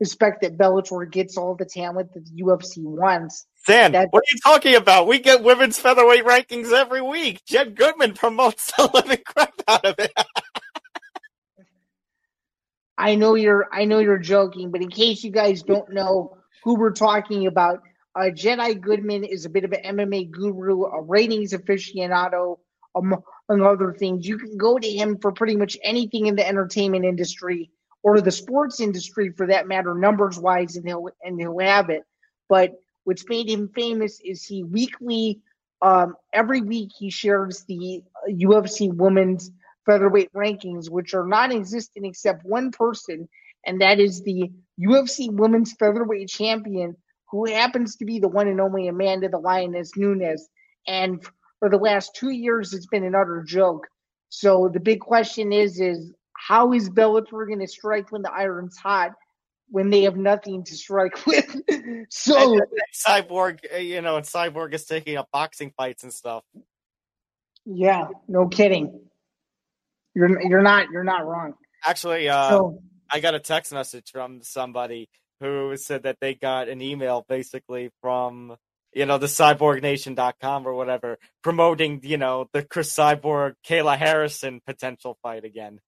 expect that Bellator gets all the talent that the U F C wants? Zan, That's- what are you talking about? We get women's featherweight rankings every week. Jed Goodman promotes the living crap out of it. I know you're I know you're joking, but in case you guys don't know who we're talking about, uh, Jedi Goodman is a bit of an M M A guru, a ratings aficionado, among other things. You can go to him for pretty much anything in the entertainment industry or the sports industry, for that matter, numbers-wise, and he'll, and he'll have it. But what's made him famous is he weekly, um, every week he shares the U F C women's featherweight rankings, which are non-existent except one person, and that is the U F C women's featherweight champion, who happens to be the one and only Amanda the Lioness Nunes. And for the last two years, it's been an utter joke. So the big question is, is how is Bellator going to strike when the iron's hot, when they have nothing to strike with? So Cyborg, you know, and Cyborg is taking up boxing fights and stuff. Yeah, no kidding. You're you're not you're not wrong. Actually, uh, so, I got a text message from somebody who said that they got an email basically from, you know, the cyborg nation dot com or whatever, promoting, you know, the Chris Cyborg Kayla Harrison potential fight again.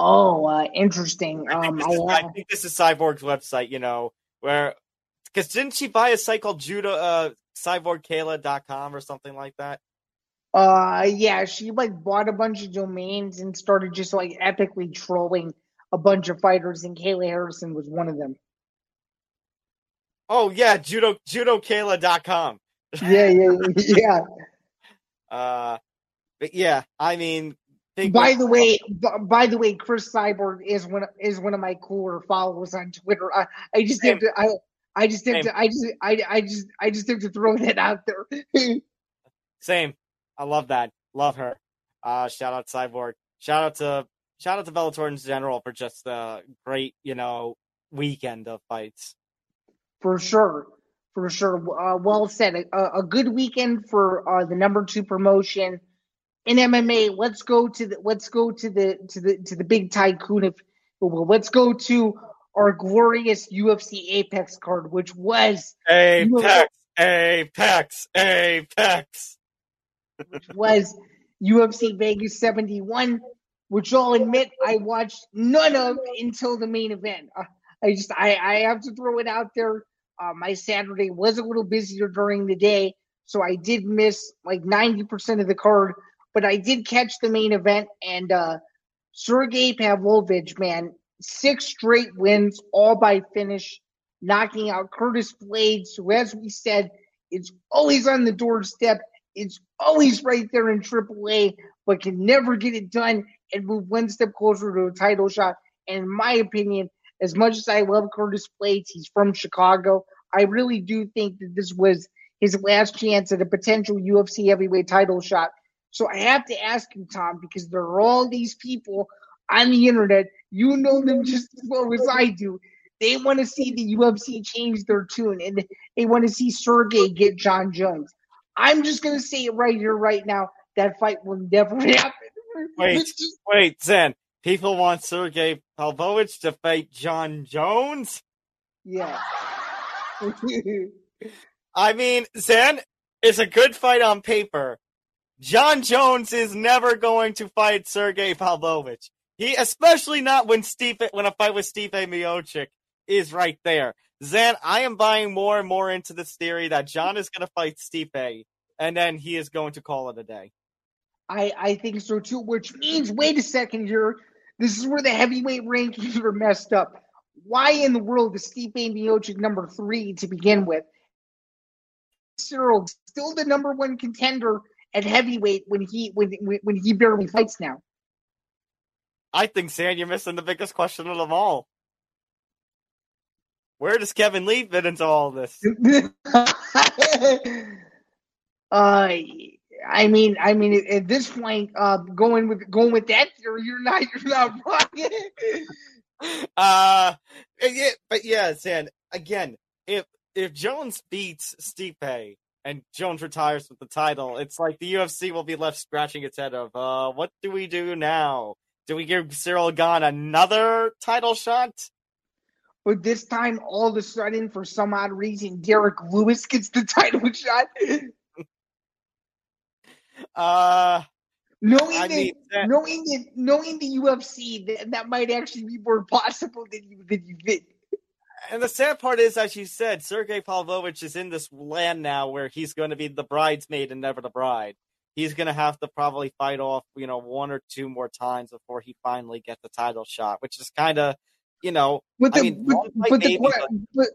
Oh, uh, interesting. Um, I, think I, is, uh, I think this is Cyborg's website, you know, where, because didn't she buy a site called Judah, uh, cyborg kayla dot com or something like that? Uh, yeah, she like bought a bunch of domains and started just like epically trolling a bunch of fighters, and Kayla Harrison was one of them. Oh, yeah, judo, judo kayla dot com. Yeah, yeah, yeah. uh, but yeah, I mean, By the way, by the way, Chris Cyborg is one is one of my cooler followers on Twitter. I, I just Same. have to, I, I just have Same. to, I just, I, I just, I just have to throw that out there. Same, I love that, love her. Uh, shout out Cyborg, shout out to shout out to Bellator in general for just a great, you know, weekend of fights. For sure. For sure. Uh, well said. A, a good weekend for uh, the number two promotion in M M A. Let's go to the, let's go to the, to the, to the big tycoon. If let's go to our glorious U F C Apex card, which was Apex, U F C, Apex, Apex, which was U F C Vegas seventy-one, which I'll admit I watched none of until the main event. Uh, I just, I, I have to throw it out there. Uh, my Saturday was a little busier during the day, so I did miss like ninety percent of the card, but I did catch the main event, and uh, Sergey Pavlovich, man, six straight wins, all by finish, knocking out Curtis Blades, who, as we said, is always on the doorstep. It's always right there in triple A, but can never get it done and move one step closer to a title shot. And in my opinion, as much as I love Curtis Blades, he's from Chicago, I really do think that this was his last chance at a potential U F C heavyweight title shot. So I have to ask you, Tom, because there are all these people on the internet, you know them just as well as I do. They want to see the U F C change their tune, and they want to see Sergey get Jon Jones. I'm just going to say it right here, right now. That fight will never happen. Wait, just... wait, Zen. People want Sergey Pavlovich to fight Jon Jones? Yeah. I mean, Zen, it's a good fight on paper. Jon Jones is never going to fight Sergey Pavlovich. He, especially not when Stipe, when a fight with Stipe Miocic is right there. Zan, I am buying more and more into this theory that Jon is going to fight Stipe, and then he is going to call it a day. I, I think so too, which means, wait a second here, this is where the heavyweight rankings are messed up. Why in the world is Stipe Miocic number three to begin with? Ciryl, still the number one contender at heavyweight when he when when he barely fights now. I think, Sam, you're missing the biggest question of them all. Where does Kevin Lee fit into all this? uh, I mean, I mean, at this point, uh, going with going with that theory, you're not you're not wrong. uh, it, but yeah, Sam. Again, if if Jones beats Stipe and Jones retires with the title, it's like the U F C will be left scratching its head of, uh, what do we do now? Do we give Ciryl Gane another title shot? But this time, all of a sudden, for some odd reason, Derek Lewis gets the title shot. uh, knowing, that, mean, that... knowing that, knowing the U F C, that, that might actually be more possible than you than you think. And the sad part is, as you said, Sergey Pavlovich is in this land now where he's going to be the bridesmaid and never the bride. He's going to have to probably fight off, you know, one or two more times before he finally gets the title shot, which is kind of, you know, but the, I mean, but, but, maybe, the but, but,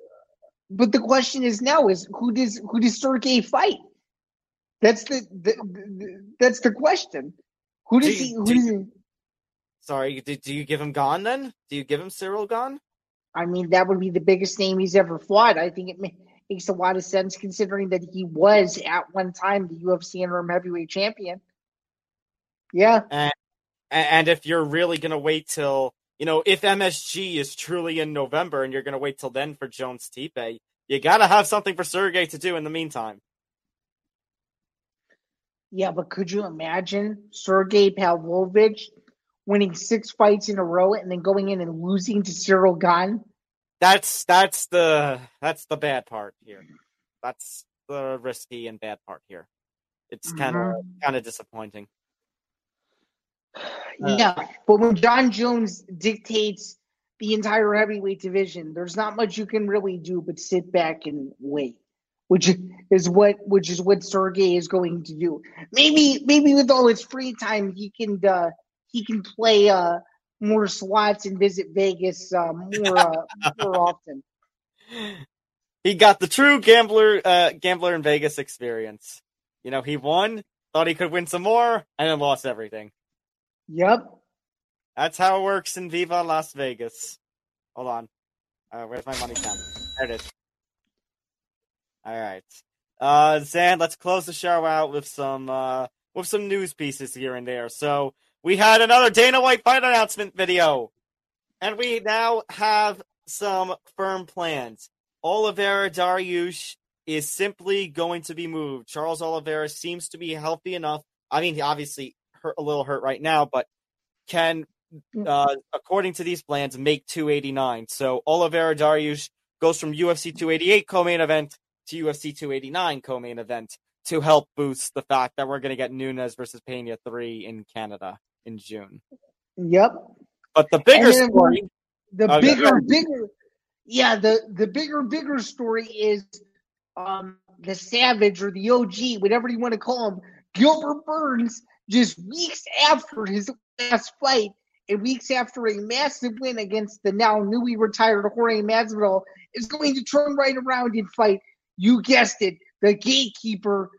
but the question is now is who does who does Sergey fight? That's the, the, the that's the question. Who does do you, he? Who do does you, he... Sorry, do, do you give him Gane then? Do you give him Ciryl Gane? I mean, that would be the biggest name he's ever fought. I think it makes a lot of sense considering that he was at one time the U F C interim heavyweight champion. Yeah. And, and if you're really going to wait till, you know, if M S G is truly in November and you're going to wait till then for Jones Stipe, you got to have something for Sergey to do in the meantime. Yeah, but could you imagine Sergey Pavlovich winning six fights in a row and then going in and losing to Ciryl Gane? That's that's the that's the bad part here. That's the risky and bad part here. It's kind of mm-hmm. kind of disappointing. Yeah, uh, but when Jon Jones dictates the entire heavyweight division, there's not much you can really do but sit back and wait, which is what which is what Sergey is going to do. Maybe maybe with all his free time, he can. Uh, He can play uh, more slots and visit Vegas uh, more uh, more often. He got the true gambler uh, gambler in Vegas experience. You know, he won, thought he could win some more, and then lost everything. Yep, that's how it works in Viva Las Vegas. Hold on, uh, where's my money count? There it is. All right, uh, Zan, let's close the show out with some uh, with some news pieces here and there. So. We had another Dana White fight announcement video. And we now have some firm plans. Oliveira Dariush is simply going to be moved. Charles Oliveira seems to be healthy enough. I mean, he obviously hurt, a little hurt right now, but can, uh, according to these plans, make two eighty-nine. So Oliveira Dariush goes from U F C two eighty-eight co-main event to U F C two eighty-nine co-main event to help boost the fact that we're going to get Nunes versus Pena three in Canada in June. Yep. But the bigger then, story, the okay. bigger, bigger, yeah, the, the bigger, bigger story is um, the Savage or the O G, whatever you want to call him, Gilbert Burns, just weeks after his last fight and weeks after a massive win against the now newly retired Jorge Masvidal, is going to turn right around and fight, you guessed it, the Gatekeeper.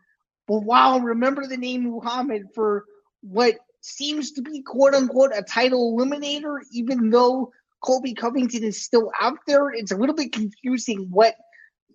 But wow, remember the name Muhammad for what seems to be, quote-unquote, a title eliminator, even though Colby Covington is still out there. It's a little bit confusing what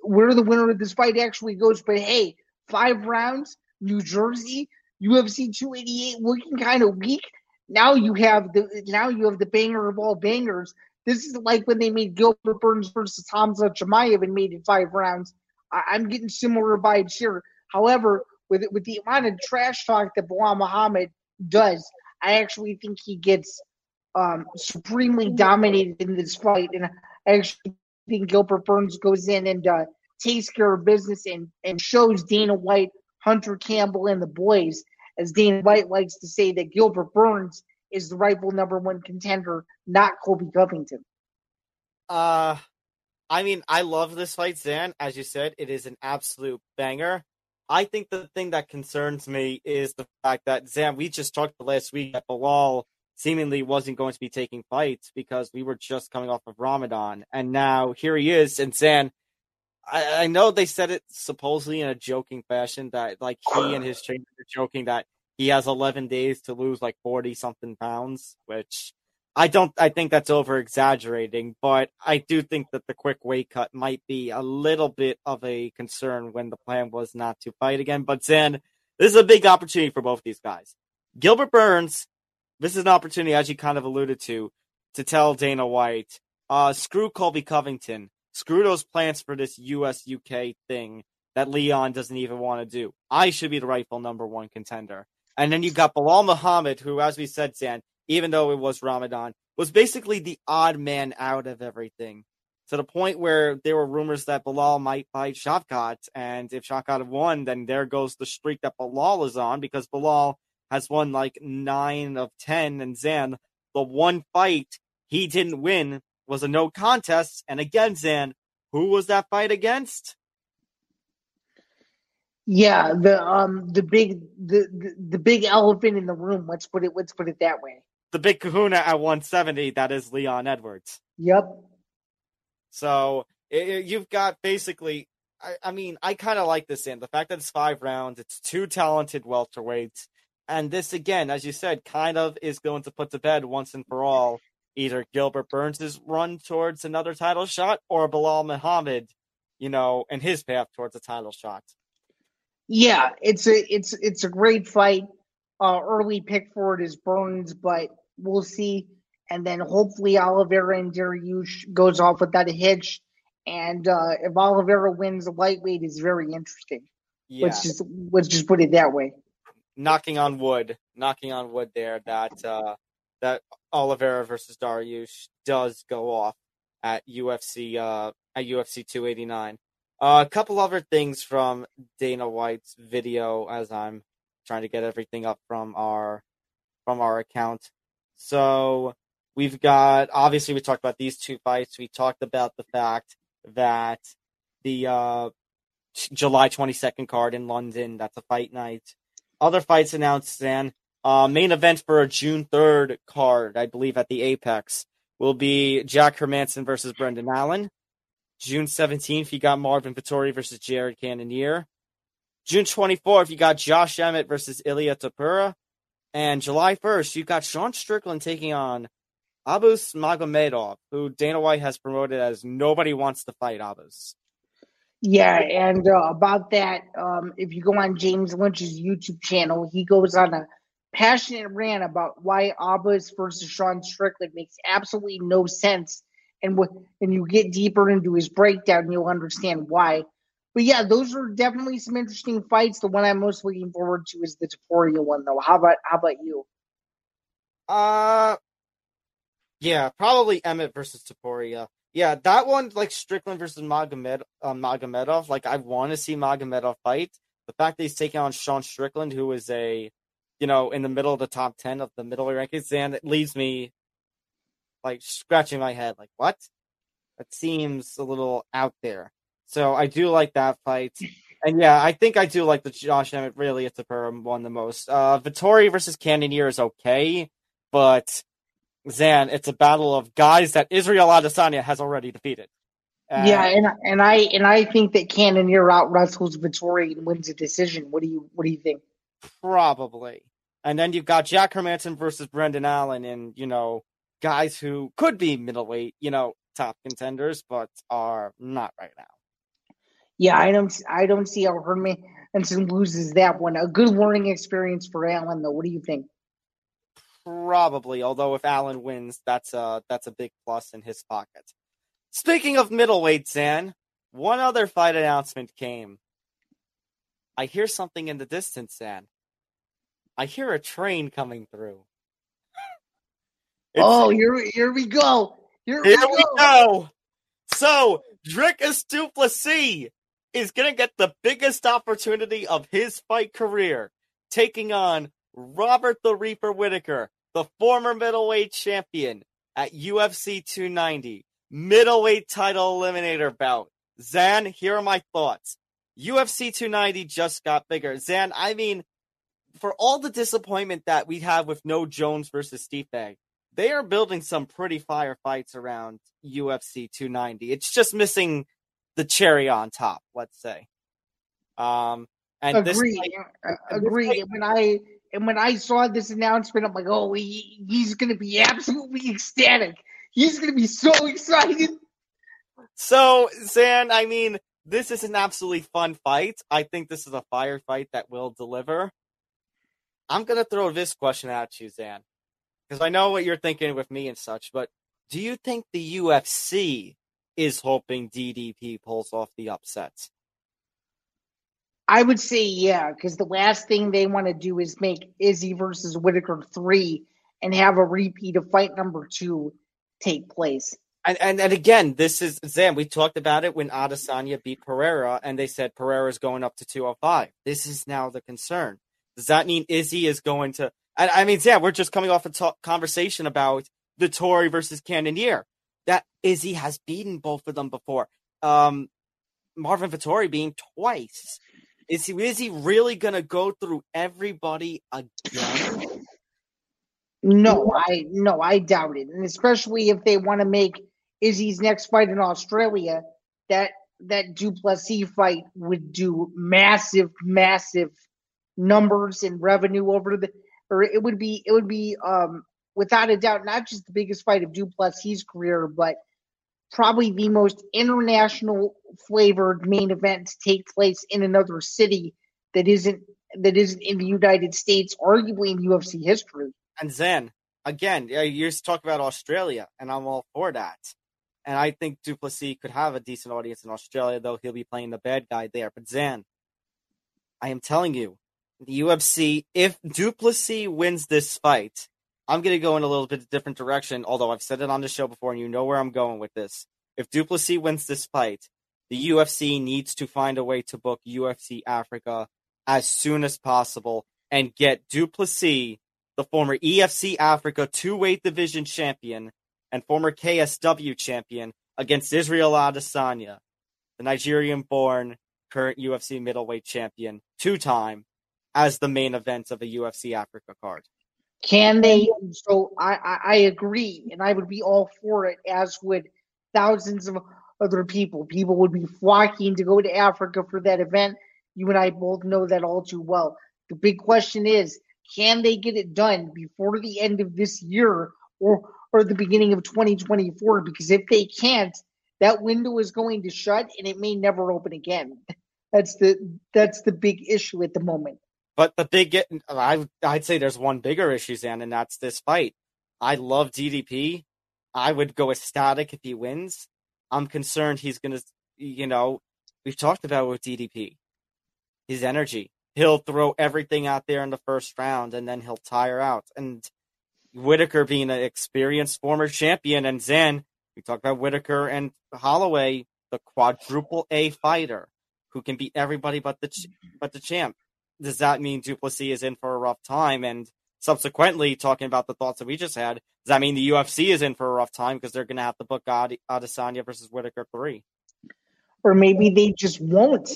where the winner of this fight actually goes. But, hey, five rounds, New Jersey, U F C two eighty-eight looking kind of weak. Now you have the now you have the banger of all bangers. This is like when they made Gilbert Burns versus Hamza Chimaev and made it five rounds. I, I'm getting similar vibes here. However, with with the amount of trash talk that Bilal Muhammad does, I actually think he gets um, supremely dominated in this fight, and I actually think Gilbert Burns goes in and uh, takes care of business and, and shows Dana White, Hunter Campbell, and the boys, as Dana White likes to say, that Gilbert Burns is the rightful number one contender, not Colby Covington. Uh, I mean, I love this fight, Zan. As you said, it is an absolute banger. I think the thing that concerns me is the fact that, Zan, we just talked last week that Bilal seemingly wasn't going to be taking fights because we were just coming off of Ramadan. And now here he is. And, Zan, I, I know they said it supposedly in a joking fashion that, like, he and his trainer are joking that he has eleven days to lose, like, forty-something pounds, which I don't – I think that's over-exaggerating. But I do think that the quick weight cut might be a little bit of a concern when the plan was not to fight again. But, Zan, this is a big opportunity for both these guys. Gilbert Burns, this is an opportunity, as you kind of alluded to, to tell Dana White, uh, screw Colby Covington. Screw those plans for this U S U K thing that Leon doesn't even want to do. I should be the rightful number one contender. And then you've got Bilal Muhammad, who, as we said, Zan, even though it was Ramadan, was basically the odd man out of everything, to the point where there were rumors that Bilal might fight Shavkat. And if Shavkat had won, then there goes the streak that Bilal is on, because Bilal has won like nine of ten. And, Zan, the one fight he didn't win was a no contest. And again, Zan, who was that fight against? Yeah, the um the big the, the, the big elephant in the room, let's put it let's put it that way. The big kahuna at one seventy, that is Leon Edwards. Yep. So it, it, you've got basically, I, I mean, I kind of like this, Zan. The fact that it's five rounds, it's two talented welterweights. And this, again, as you said, kind of is going to put to bed once and for all either Gilbert Burns' run towards another title shot or Bilal Muhammad, you know, and his path towards a title shot. Yeah, it's a it's it's a great fight. Uh, early pick for it is Burns, but we'll see. And then hopefully Oliveira and Dariush goes off without a hitch. And uh, if Oliveira wins, the lightweight is very interesting. Yeah. Let's just let's just put it that way. Knocking on wood, knocking on wood there that uh, that Oliveira versus Dariush does go off at U F C uh, at U F C two eighty-nine. Uh, a couple other things from Dana White's video as I'm trying to get everything up from our from our account. So we've got, obviously we talked about these two fights. We talked about the fact that the uh, July twenty-second card in London, that's a fight night. Other fights announced, Zan. Uh, main event for a June third card, I believe, at the Apex, will be Jack Hermanson versus Brendan Allen. June seventeenth, you got Marvin Vettori versus Jared Cannonier. June twenty-fourth, you got Josh Emmett versus Ilia Topuria. And July first, you got Sean Strickland taking on Abus Magomedov, who Dana White has promoted as nobody wants to fight Abus. Yeah, and uh, about that, um, if you go on James Lynch's YouTube channel, he goes on a passionate rant about why Abbas versus Sean Strickland makes absolutely no sense. And what, and you get deeper into his breakdown, and you'll understand why. But yeah, those are definitely some interesting fights. The one I'm most looking forward to is the Taporia one, though. How about how about you? Uh, yeah, probably Emmett versus Taporia. Yeah, that one, like Strickland versus Magomed uh, Magomedov. Like, I want to see Magomedov fight. The fact that he's taking on Sean Strickland, who is a, you know, in the middle of the top ten of the middle rankings, and it leaves me like scratching my head, like, what? That seems a little out there. So I do like that fight. And yeah, I think I do like the Josh Emmett really at the Perm one the most. Uh, Vettori versus Cannonier is okay, but Zan, it's a battle of guys that Israel Adesanya has already defeated. Uh, yeah, and and I and I think that Cannonier out wrestles Vettori and wins a decision. What do you what do you think? Probably. And then you've got Jack Hermanson versus Brendan Allen, and you know, guys who could be middleweight, you know, top contenders, but are not right now. Yeah, I don't, I don't see how Hermanson loses that one. A good learning experience for Allen, though. What do you think? Probably, although if Allen wins, that's a that's a big plus in his pocket. Speaking of middleweight, Zan, one other fight announcement came. I hear something in the distance, Zan. I hear a train coming through. It's oh, like, here, here we go. Here, here we, go. we go. So, Dricus du Plessis is going to get the biggest opportunity of his fight career, taking on Robert the Reaper Whittaker, the former middleweight champion at U F C two ninety. Middleweight title eliminator bout. Zan, here are my thoughts. U F C two ninety just got bigger. Zan, I mean, for all the disappointment that we have with no Jones versus Stipe, they are building some pretty fire fights around U F C two ninety. It's just missing the cherry on top, let's say. Um, and agree, this fight, agree. This fight, and when I and when I saw this announcement, I'm like, oh, he, he's going to be absolutely ecstatic. He's going to be so excited. So, Zan, I mean, this is an absolutely fun fight. I think this is a fire fight that will deliver. I'm going to throw this question at you, Zan, because I know what you're thinking with me and such, but do you think the U F C is hoping D D P pulls off the upset? I would say yeah, because the last thing they want to do is make Izzy versus Whittaker three and have a repeat of fight number two take place. And and, and again, this is, Zan, we talked about it when Adesanya beat Pereira, and they said Pereira's going up to two oh five. This is now the concern. Does that mean Izzy is going to... I mean, yeah, we're just coming off a talk, conversation about Vettori versus Cannonier. That Izzy has beaten both of them before. Um, Marvin Vettori being twice. Is he, is he really going to go through everybody again? No, I no, I doubt it. And especially if they want to make Izzy's next fight in Australia, that that du Plessis fight would do massive, massive numbers and revenue over the... Or it would be, it would be um, without a doubt, not just the biggest fight of du Plessis' career, but probably the most international flavored main event to take place in another city that isn't that isn't in the United States, arguably in U F C history. And Zan, again, you're talking about Australia, and I'm all for that. And I think du Plessis could have a decent audience in Australia, though he'll be playing the bad guy there. But Zan, I am telling you, the U F C, if du Plessis wins this fight, I'm going to go in a little bit different direction, although I've said it on the show before, and you know where I'm going with this. If du Plessis wins this fight, the U F C needs to find a way to book U F C Africa as soon as possible and get du Plessis, the former E F C Africa two-weight division champion and former K S W champion, against Israel Adesanya, the Nigerian-born current U F C middleweight champion, two-time, as the main event of a U F C Africa card. Can they? So I, I, I agree, and I would be all for it, as would thousands of other people. People would be flocking to go to Africa for that event. You and I both know that all too well. The big question is, can they get it done before the end of this year or, or the beginning of twenty twenty-four? Because if they can't, that window is going to shut, and it may never open again. That's the that's the big issue at the moment. But the big, get, I, I'd say there's one bigger issue, Zan, and that's this fight. I love D D P. I would go ecstatic if he wins. I'm concerned he's going to, you know, we've talked about with D D P, his energy. He'll throw everything out there in the first round, and then he'll tire out. And Whitaker being an experienced former champion, and Zan, we talked about Whitaker and Holloway, the quadruple A fighter who can beat everybody but the ch- but the champ. Does that mean Duplessis is in for a rough time? And subsequently, talking about the thoughts that we just had, does that mean the U F C is in for a rough time because they're going to have to book Ad- Adesanya versus Whitaker three? Or maybe they just won't.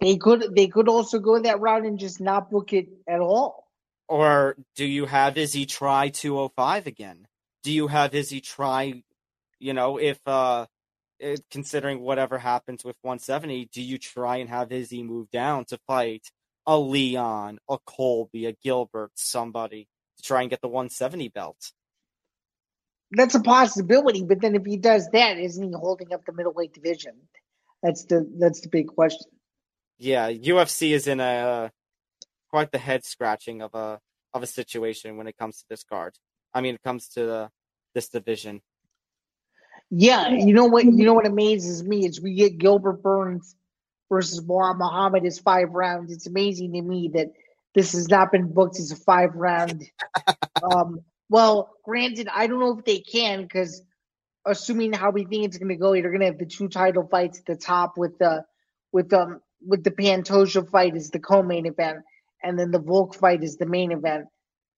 They could they could also go that route and just not book it at all. Or do you have Izzy try two oh five again? Do you have Izzy try, you know, if uh, it, considering whatever happens with one seventy, do you try and have Izzy move down to fight a Leon, a Colby, a Gilbert, somebody to try and get the one seventy belt? That's a possibility, but then if he does that, isn't he holding up the middleweight division? That's the that's the big question. Yeah, U F C is in a quite the head scratching of a of a situation when it comes to this card. I mean, it comes to the, this division. Yeah, you know what? You know what amazes me is we get Gilbert Burns versus Mourad Mohammed is five rounds. It's amazing to me that this has not been booked as a five round. um, well, granted, I don't know if they can because assuming how we think it's going to go, you're going to have the two title fights at the top with the with um. with the Pantoja fight is the co-main event, and then the Volk fight is the main event.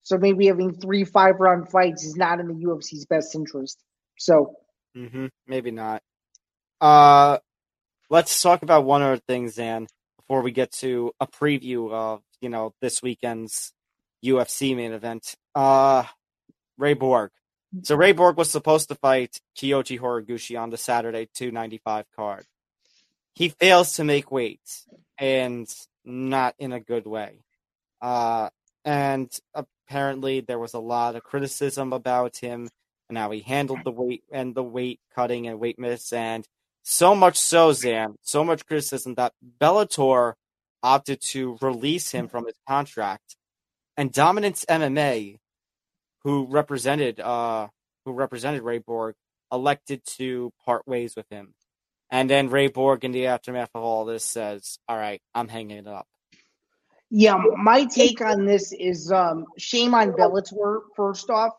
So maybe having three five-round fights is not in the U F C's best interest. So mm-hmm. Maybe not. Uh, let's talk about one other thing, Zan, before we get to a preview of, you know, this weekend's U F C main event. Uh, Ray Borg. So Ray Borg was supposed to fight Kyoji Horiguchi on the Saturday two ninety-five card. He fails to make weight, and not in a good way. Uh, and apparently there was a lot of criticism about him and how he handled the weight and the weight cutting and weight miss. And so much so, Zan, so much criticism that Bellator opted to release him from his contract. And Dominance M M A, who represented uh, who represented Ray Borg, elected to part ways with him. And then Ray Borg, in the aftermath of all this, says, all right, I'm hanging it up. Yeah, my take on this is um, shame on Bellator, first off.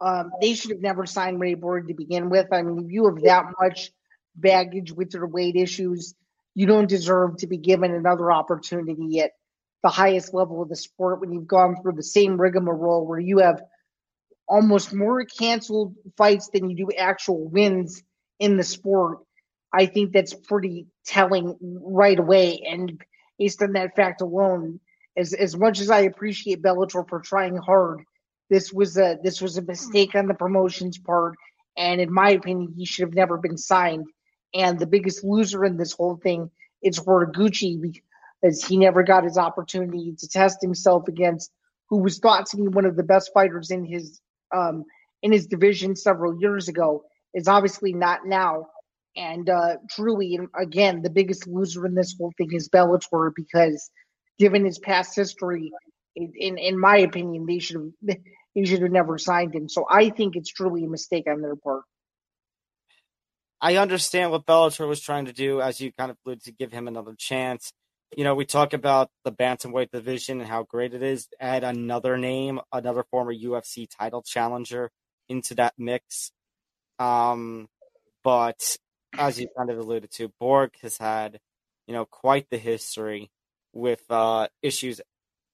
Um, they should have never signed Ray Borg to begin with. I mean, if you have that much baggage with your weight issues, you don't deserve to be given another opportunity at the highest level of the sport when you've gone through the same rigmarole where you have almost more canceled fights than you do actual wins in the sport. I think that's pretty telling right away. And based on that fact alone, as as much as I appreciate Bellator for trying hard, this was a this was a mistake on the promotion's part. And in my opinion, he should have never been signed. And the biggest loser in this whole thing is Horiguchi because he never got his opportunity to test himself against who was thought to be one of the best fighters in his um, in his division several years ago. Is obviously not now. And uh, truly, again, the biggest loser in this whole thing is Bellator because, given his past history, in, in, in my opinion, they should have they should have never signed him. So I think it's truly a mistake on their part. I understand what Bellator was trying to do, as you kind of alluded to, give him another chance. You know, we talk about the bantamweight division and how great it is. Add another name, another former U F C title challenger into that mix. Um, but as you kind of alluded to, Borg has had, you know, quite the history with uh, issues,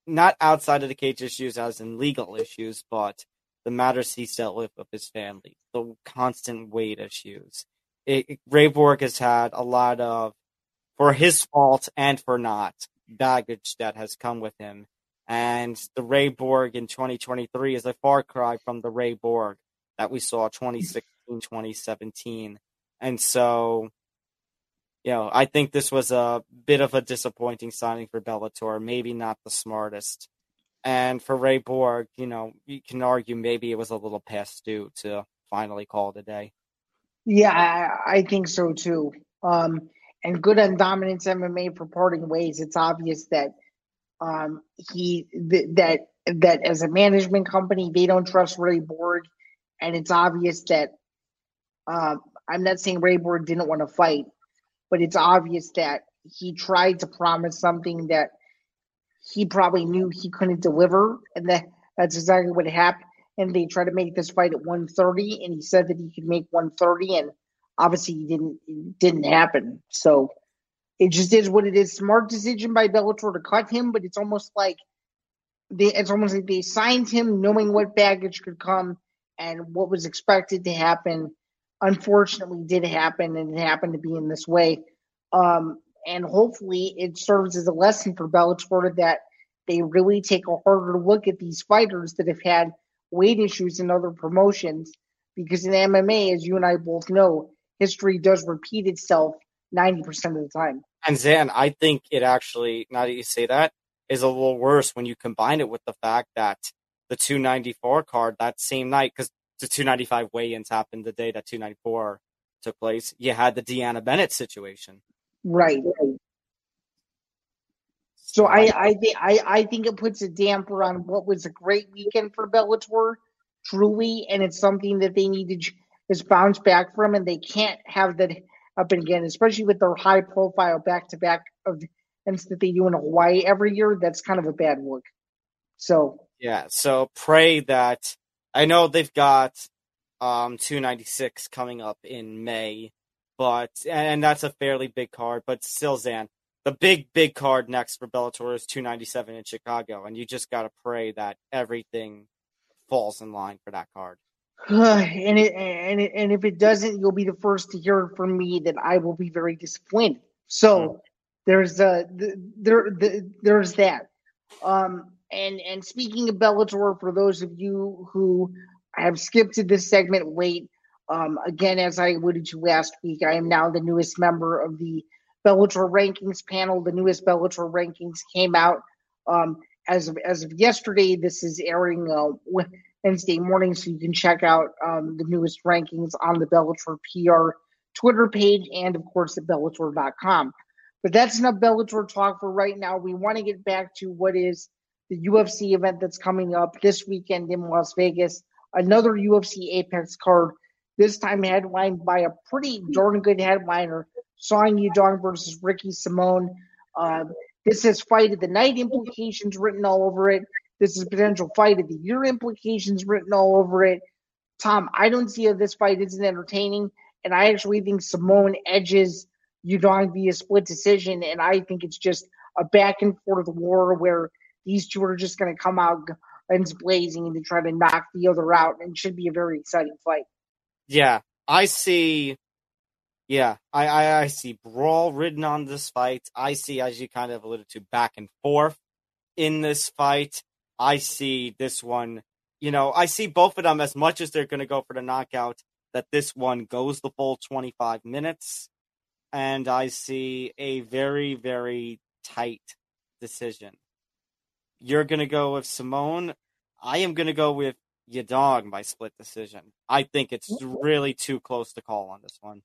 not outside of the cage issues as in legal issues, but the matters he's dealt with with his family, the constant weight issues. It, it, Ray Borg has had a lot of, for his fault and for not, baggage that has come with him. And the Ray Borg in twenty twenty-three is a far cry from the Ray Borg that we saw twenty sixteen, twenty seventeen. And so, you know, I think this was a bit of a disappointing signing for Bellator, maybe not the smartest. And for Ray Borg, you know, you can argue maybe it was a little past due to finally call it a day. Yeah, I, I think so too. Um, and good on Dominance M M A for parting ways. It's obvious that Um, he th- that that as a management company, they don't trust Ray Borg, and it's obvious that um, I'm not saying Ray Borg didn't want to fight, but it's obvious that he tried to promise something that he probably knew he couldn't deliver, and that that's exactly what happened. And they tried to make this fight at one thirty, and he said that he could make one thirty, and obviously it didn't it didn't happen. So it just is what it is. Smart decision by Bellator to cut him, but it's almost like they it's almost like they signed him knowing what baggage could come, and what was expected to happen unfortunately did happen, and it happened to be in this way. Um, and hopefully it serves as a lesson for Bellator that they really take a harder look at these fighters that have had weight issues and other promotions, because in M M A, as you and I both know, history does repeat itself ninety percent of the time. And Zan, I think it actually, now that you say that, is a little worse when you combine it with the fact that the two ninety-four card that same night, because the two ninety-five weigh-ins happened the day that two ninety-four took place, you had the DeAnna Bennett situation. Right. right. So I I, th- I I think it puts a damper on what was a great weekend for Bellator, truly, and it's something that they need to just bounce back from, and they can't have that happen again, especially with their high-profile back-to-back events that they do in Hawaii every year. That's kind of a bad look. So yeah, so pray that – I know they've got um, two ninety-six coming up in May, but and that's a fairly big card, but still, Zan, the big, big card next for Bellator is two ninety-seven in Chicago, and you just got to pray that everything falls in line for that card. and, it, and, it, and if it doesn't, you'll be the first to hear from me that I will be very disappointed. So mm-hmm. there's uh, the, there the, there's that. Um, and, and speaking of Bellator, for those of you who have skipped to this segment late, um, again, as I alluded to last week, I am now the newest member of the Bellator rankings panel. The newest Bellator rankings came out um, as of as of yesterday. This is airing uh, Wednesday morning, so you can check out um, the newest rankings on the Bellator P R Twitter page and, of course, at Bellator dot com. But that's enough Bellator talk for right now. We want to get back to what is the U F C event that's coming up this weekend in Las Vegas. Another U F C Apex card, this time headlined by a pretty darn good headliner, Song Yudong versus Ricky Simon. Uh, this has fight of the night implications written all over it. This is potential fight of the year implications written all over it. Tom, I don't see how this fight isn't entertaining, and I actually think Simon edges Yudong via split decision, and I think it's just a back-and-forth war where these two are just going to come out guns blazing and try to knock the other out, and it should be a very exciting fight. Yeah, I see... Yeah, I, I, I see brawl ridden on this fight. I see, as you kind of alluded to, back and forth in this fight. I see this one, you know, I see both of them as much as they're going to go for the knockout, that this one goes the full twenty-five minutes. And I see a very, very tight decision. You're going to go with Simone. I am going to go with Yudong by split decision. I think it's really too close to call on this one.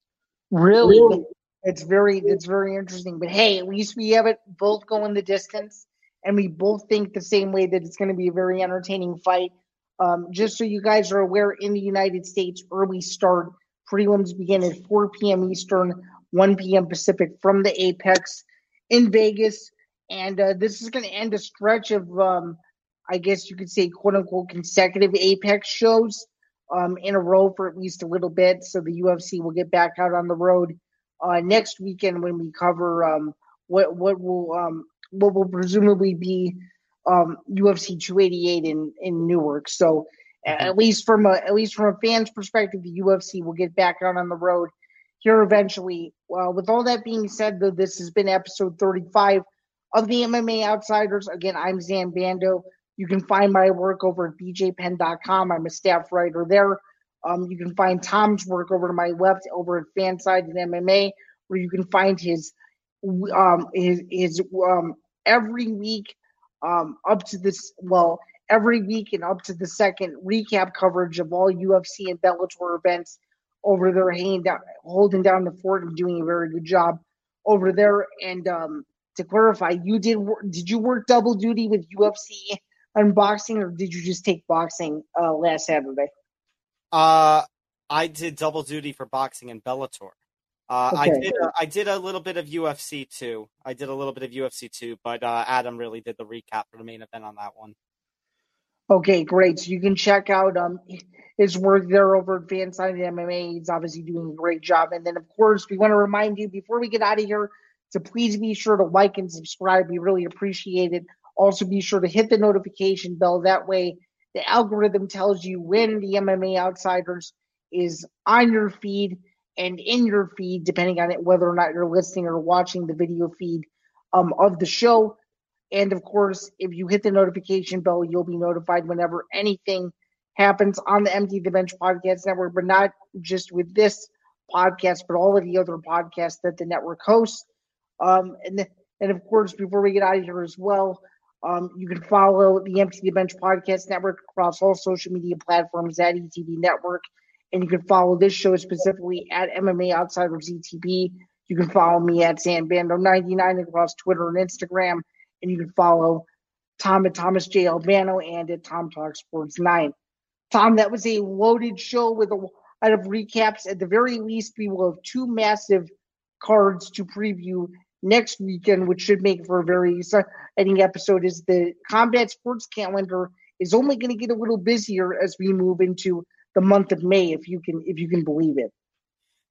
Really, it's very it's very interesting. But hey, at least we have it both going the distance, and we both think the same way that it's going to be a very entertaining fight. Um, just so you guys are aware, in the United States, early start prelims begin at four p.m. Eastern, one p.m. Pacific from the Apex in Vegas, and uh, this is going to end a stretch of, um, I guess you could say, quote unquote, consecutive Apex shows. Um, in a row for at least a little bit, so the U F C will get back out on the road uh, next weekend when we cover um, what what will um, what will presumably be um, U F C two eighty-eight in, in Newark. So at least from a at least from a fan's perspective, the U F C will get back out on the road here eventually. Uh, with all that being said, though, this has been episode thirty-five of the M M A Outsiders. Again, I'm Zan Bando. You can find my work over at B J Penn dot com. I'm a staff writer there. Um, you can find Tom's work over to my left over at Fanside and M M A, where you can find his um, his, his um, every week um, up to this, well, every week and up to the second recap coverage of all U F C and Bellator events over there, hanging down, holding down the fort and doing a very good job over there. And um, to clarify, you did did you work double duty with U F C and boxing, or did you just take boxing uh, last Saturday? Uh, I did double duty for boxing and Bellator. Uh, okay. I did. A, I did a little bit of UFC too. I did a little bit of UFC too, but uh, Adam really did the recap for the main event on that one. Okay, great. So you can check out um his work there over at Fansided M M A. He's obviously doing a great job. And then, of course, we want to remind you before we get out of here to please be sure to like and subscribe. We really appreciate it. Also, be sure to hit the notification bell. That way, the algorithm tells you when the M M A Outsiders is on your feed and in your feed, depending on it, whether or not you're listening or watching the video feed um, of the show. And, of course, if you hit the notification bell, you'll be notified whenever anything happens on the Empty the Bench Podcast Network, but not just with this podcast, but all of the other podcasts that the network hosts. Um, and, th- and, of course, before we get out of here as well, um, you can follow the Empty the Bench Podcast Network across all social media platforms at E T B Network. And you can follow this show specifically at M M A Outsiders E T B. You can follow me at San Bando ninety-nine across Twitter and Instagram. And you can follow Tom at Thomas J. Albano and at Tom Talk Sports nine. Tom, that was a loaded show with a lot of recaps. At the very least, we will have two massive cards to preview next weekend, which should make for a very exciting episode, as the Combat Sports calendar is only going to get a little busier as we move into the month of May, if you can if you can believe it.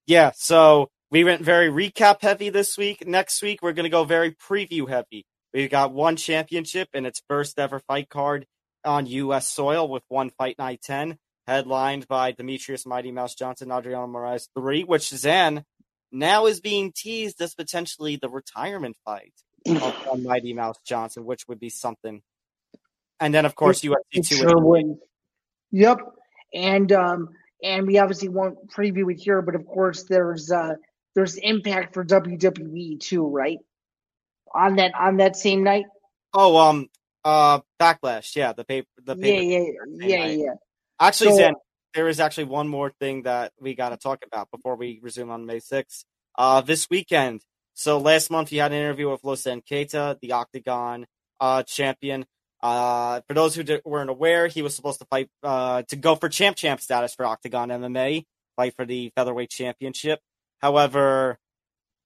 Yeah, so we went very recap heavy this week. Next week, we're going to go very preview heavy. We've got one championship and its first ever fight card on U S soil with one Fight Night ten, headlined by Demetrius Mighty Mouse Johnson, Adriano Moraes three, which Zan now is being teased as potentially the retirement fight of Mighty Mouse Johnson, which would be something. And then, of course, U F C two. Sure. Yep. And um, and we obviously won't preview it here, but, of course, there's uh, there's Impact for W W E too, right? On that on that same night? Oh, um, uh, Backlash, yeah, the paper, the paper. Yeah, yeah, yeah, yeah, yeah. Actually, so, Zan, there is actually one more thing that we got to talk about before we resume on May sixth. Uh, this weekend. So last month you had an interview with Losен Keita, the Octagon uh champion. Uh, for those who d- weren't aware, he was supposed to fight uh to go for champ champ status for Octagon M M A, fight for the featherweight championship. However,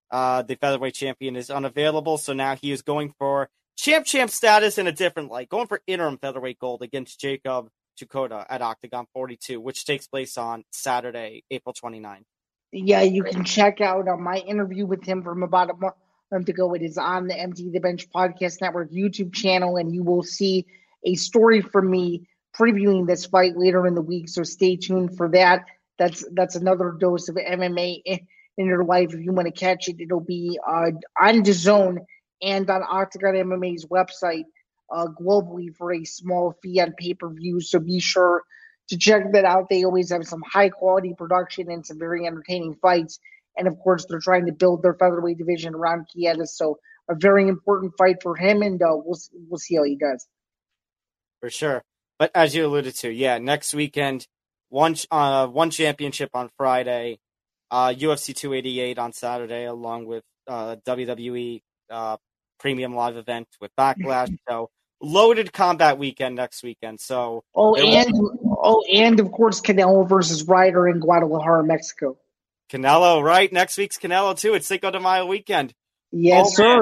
Uh, the featherweight champion is unavailable, so now he is going for champ-champ status in a different light, going for interim featherweight gold against Jacob Chikota at Octagon forty-two, which takes place on Saturday, April twenty-ninth. Yeah, you can check out uh, my interview with him from about a month ago. It is on the Empty the Bench Podcast Network YouTube channel, and you will see a story from me previewing this fight later in the week, so stay tuned for that. That's, that's another dose of M M A in your life. If you want to catch it, it'll be uh, on DAZN and on Octagon M M A's website uh, globally for a small fee on pay-per-view, so be sure to check that out. They always have some high-quality production and some very entertaining fights, and of course, they're trying to build their featherweight division around Kieta, so a very important fight for him, and uh, we'll, we'll see how he does. For sure. But as you alluded to, yeah, next weekend, one uh, one championship on Friday, Uh, U F C two eighty-eight on Saturday, along with uh, W W E uh, Premium Live event with Backlash. So loaded combat weekend next weekend. So oh, and was- oh, and of course Canelo versus Ryder in Guadalajara, Mexico. Canelo, right? Next week's Canelo too. It's Cinco de Mayo weekend. Yes, oh, sir.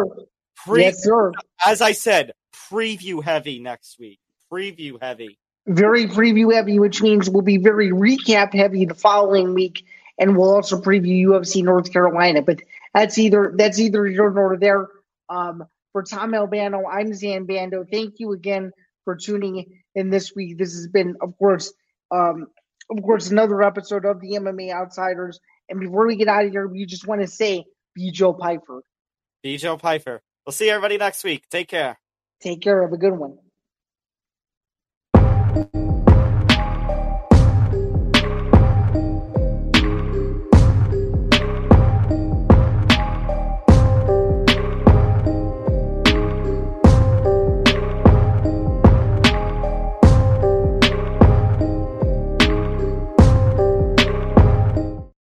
Pre- yes, sir. As I said, preview heavy next week. Preview heavy. Very preview heavy, which means we'll be very recap heavy the following week. And we'll also preview U F C North Carolina, but that's either that's either here nor there. Um, for Tom Albano, I'm Zan Bando. Thank you again for tuning in this week. This has been, of course, um, of course, another episode of the M M A Outsiders. And before we get out of here, we just want to say, be Joe Pyfer. Be Joe Pyfer. We'll see everybody next week. Take care. Take care. Have a good one.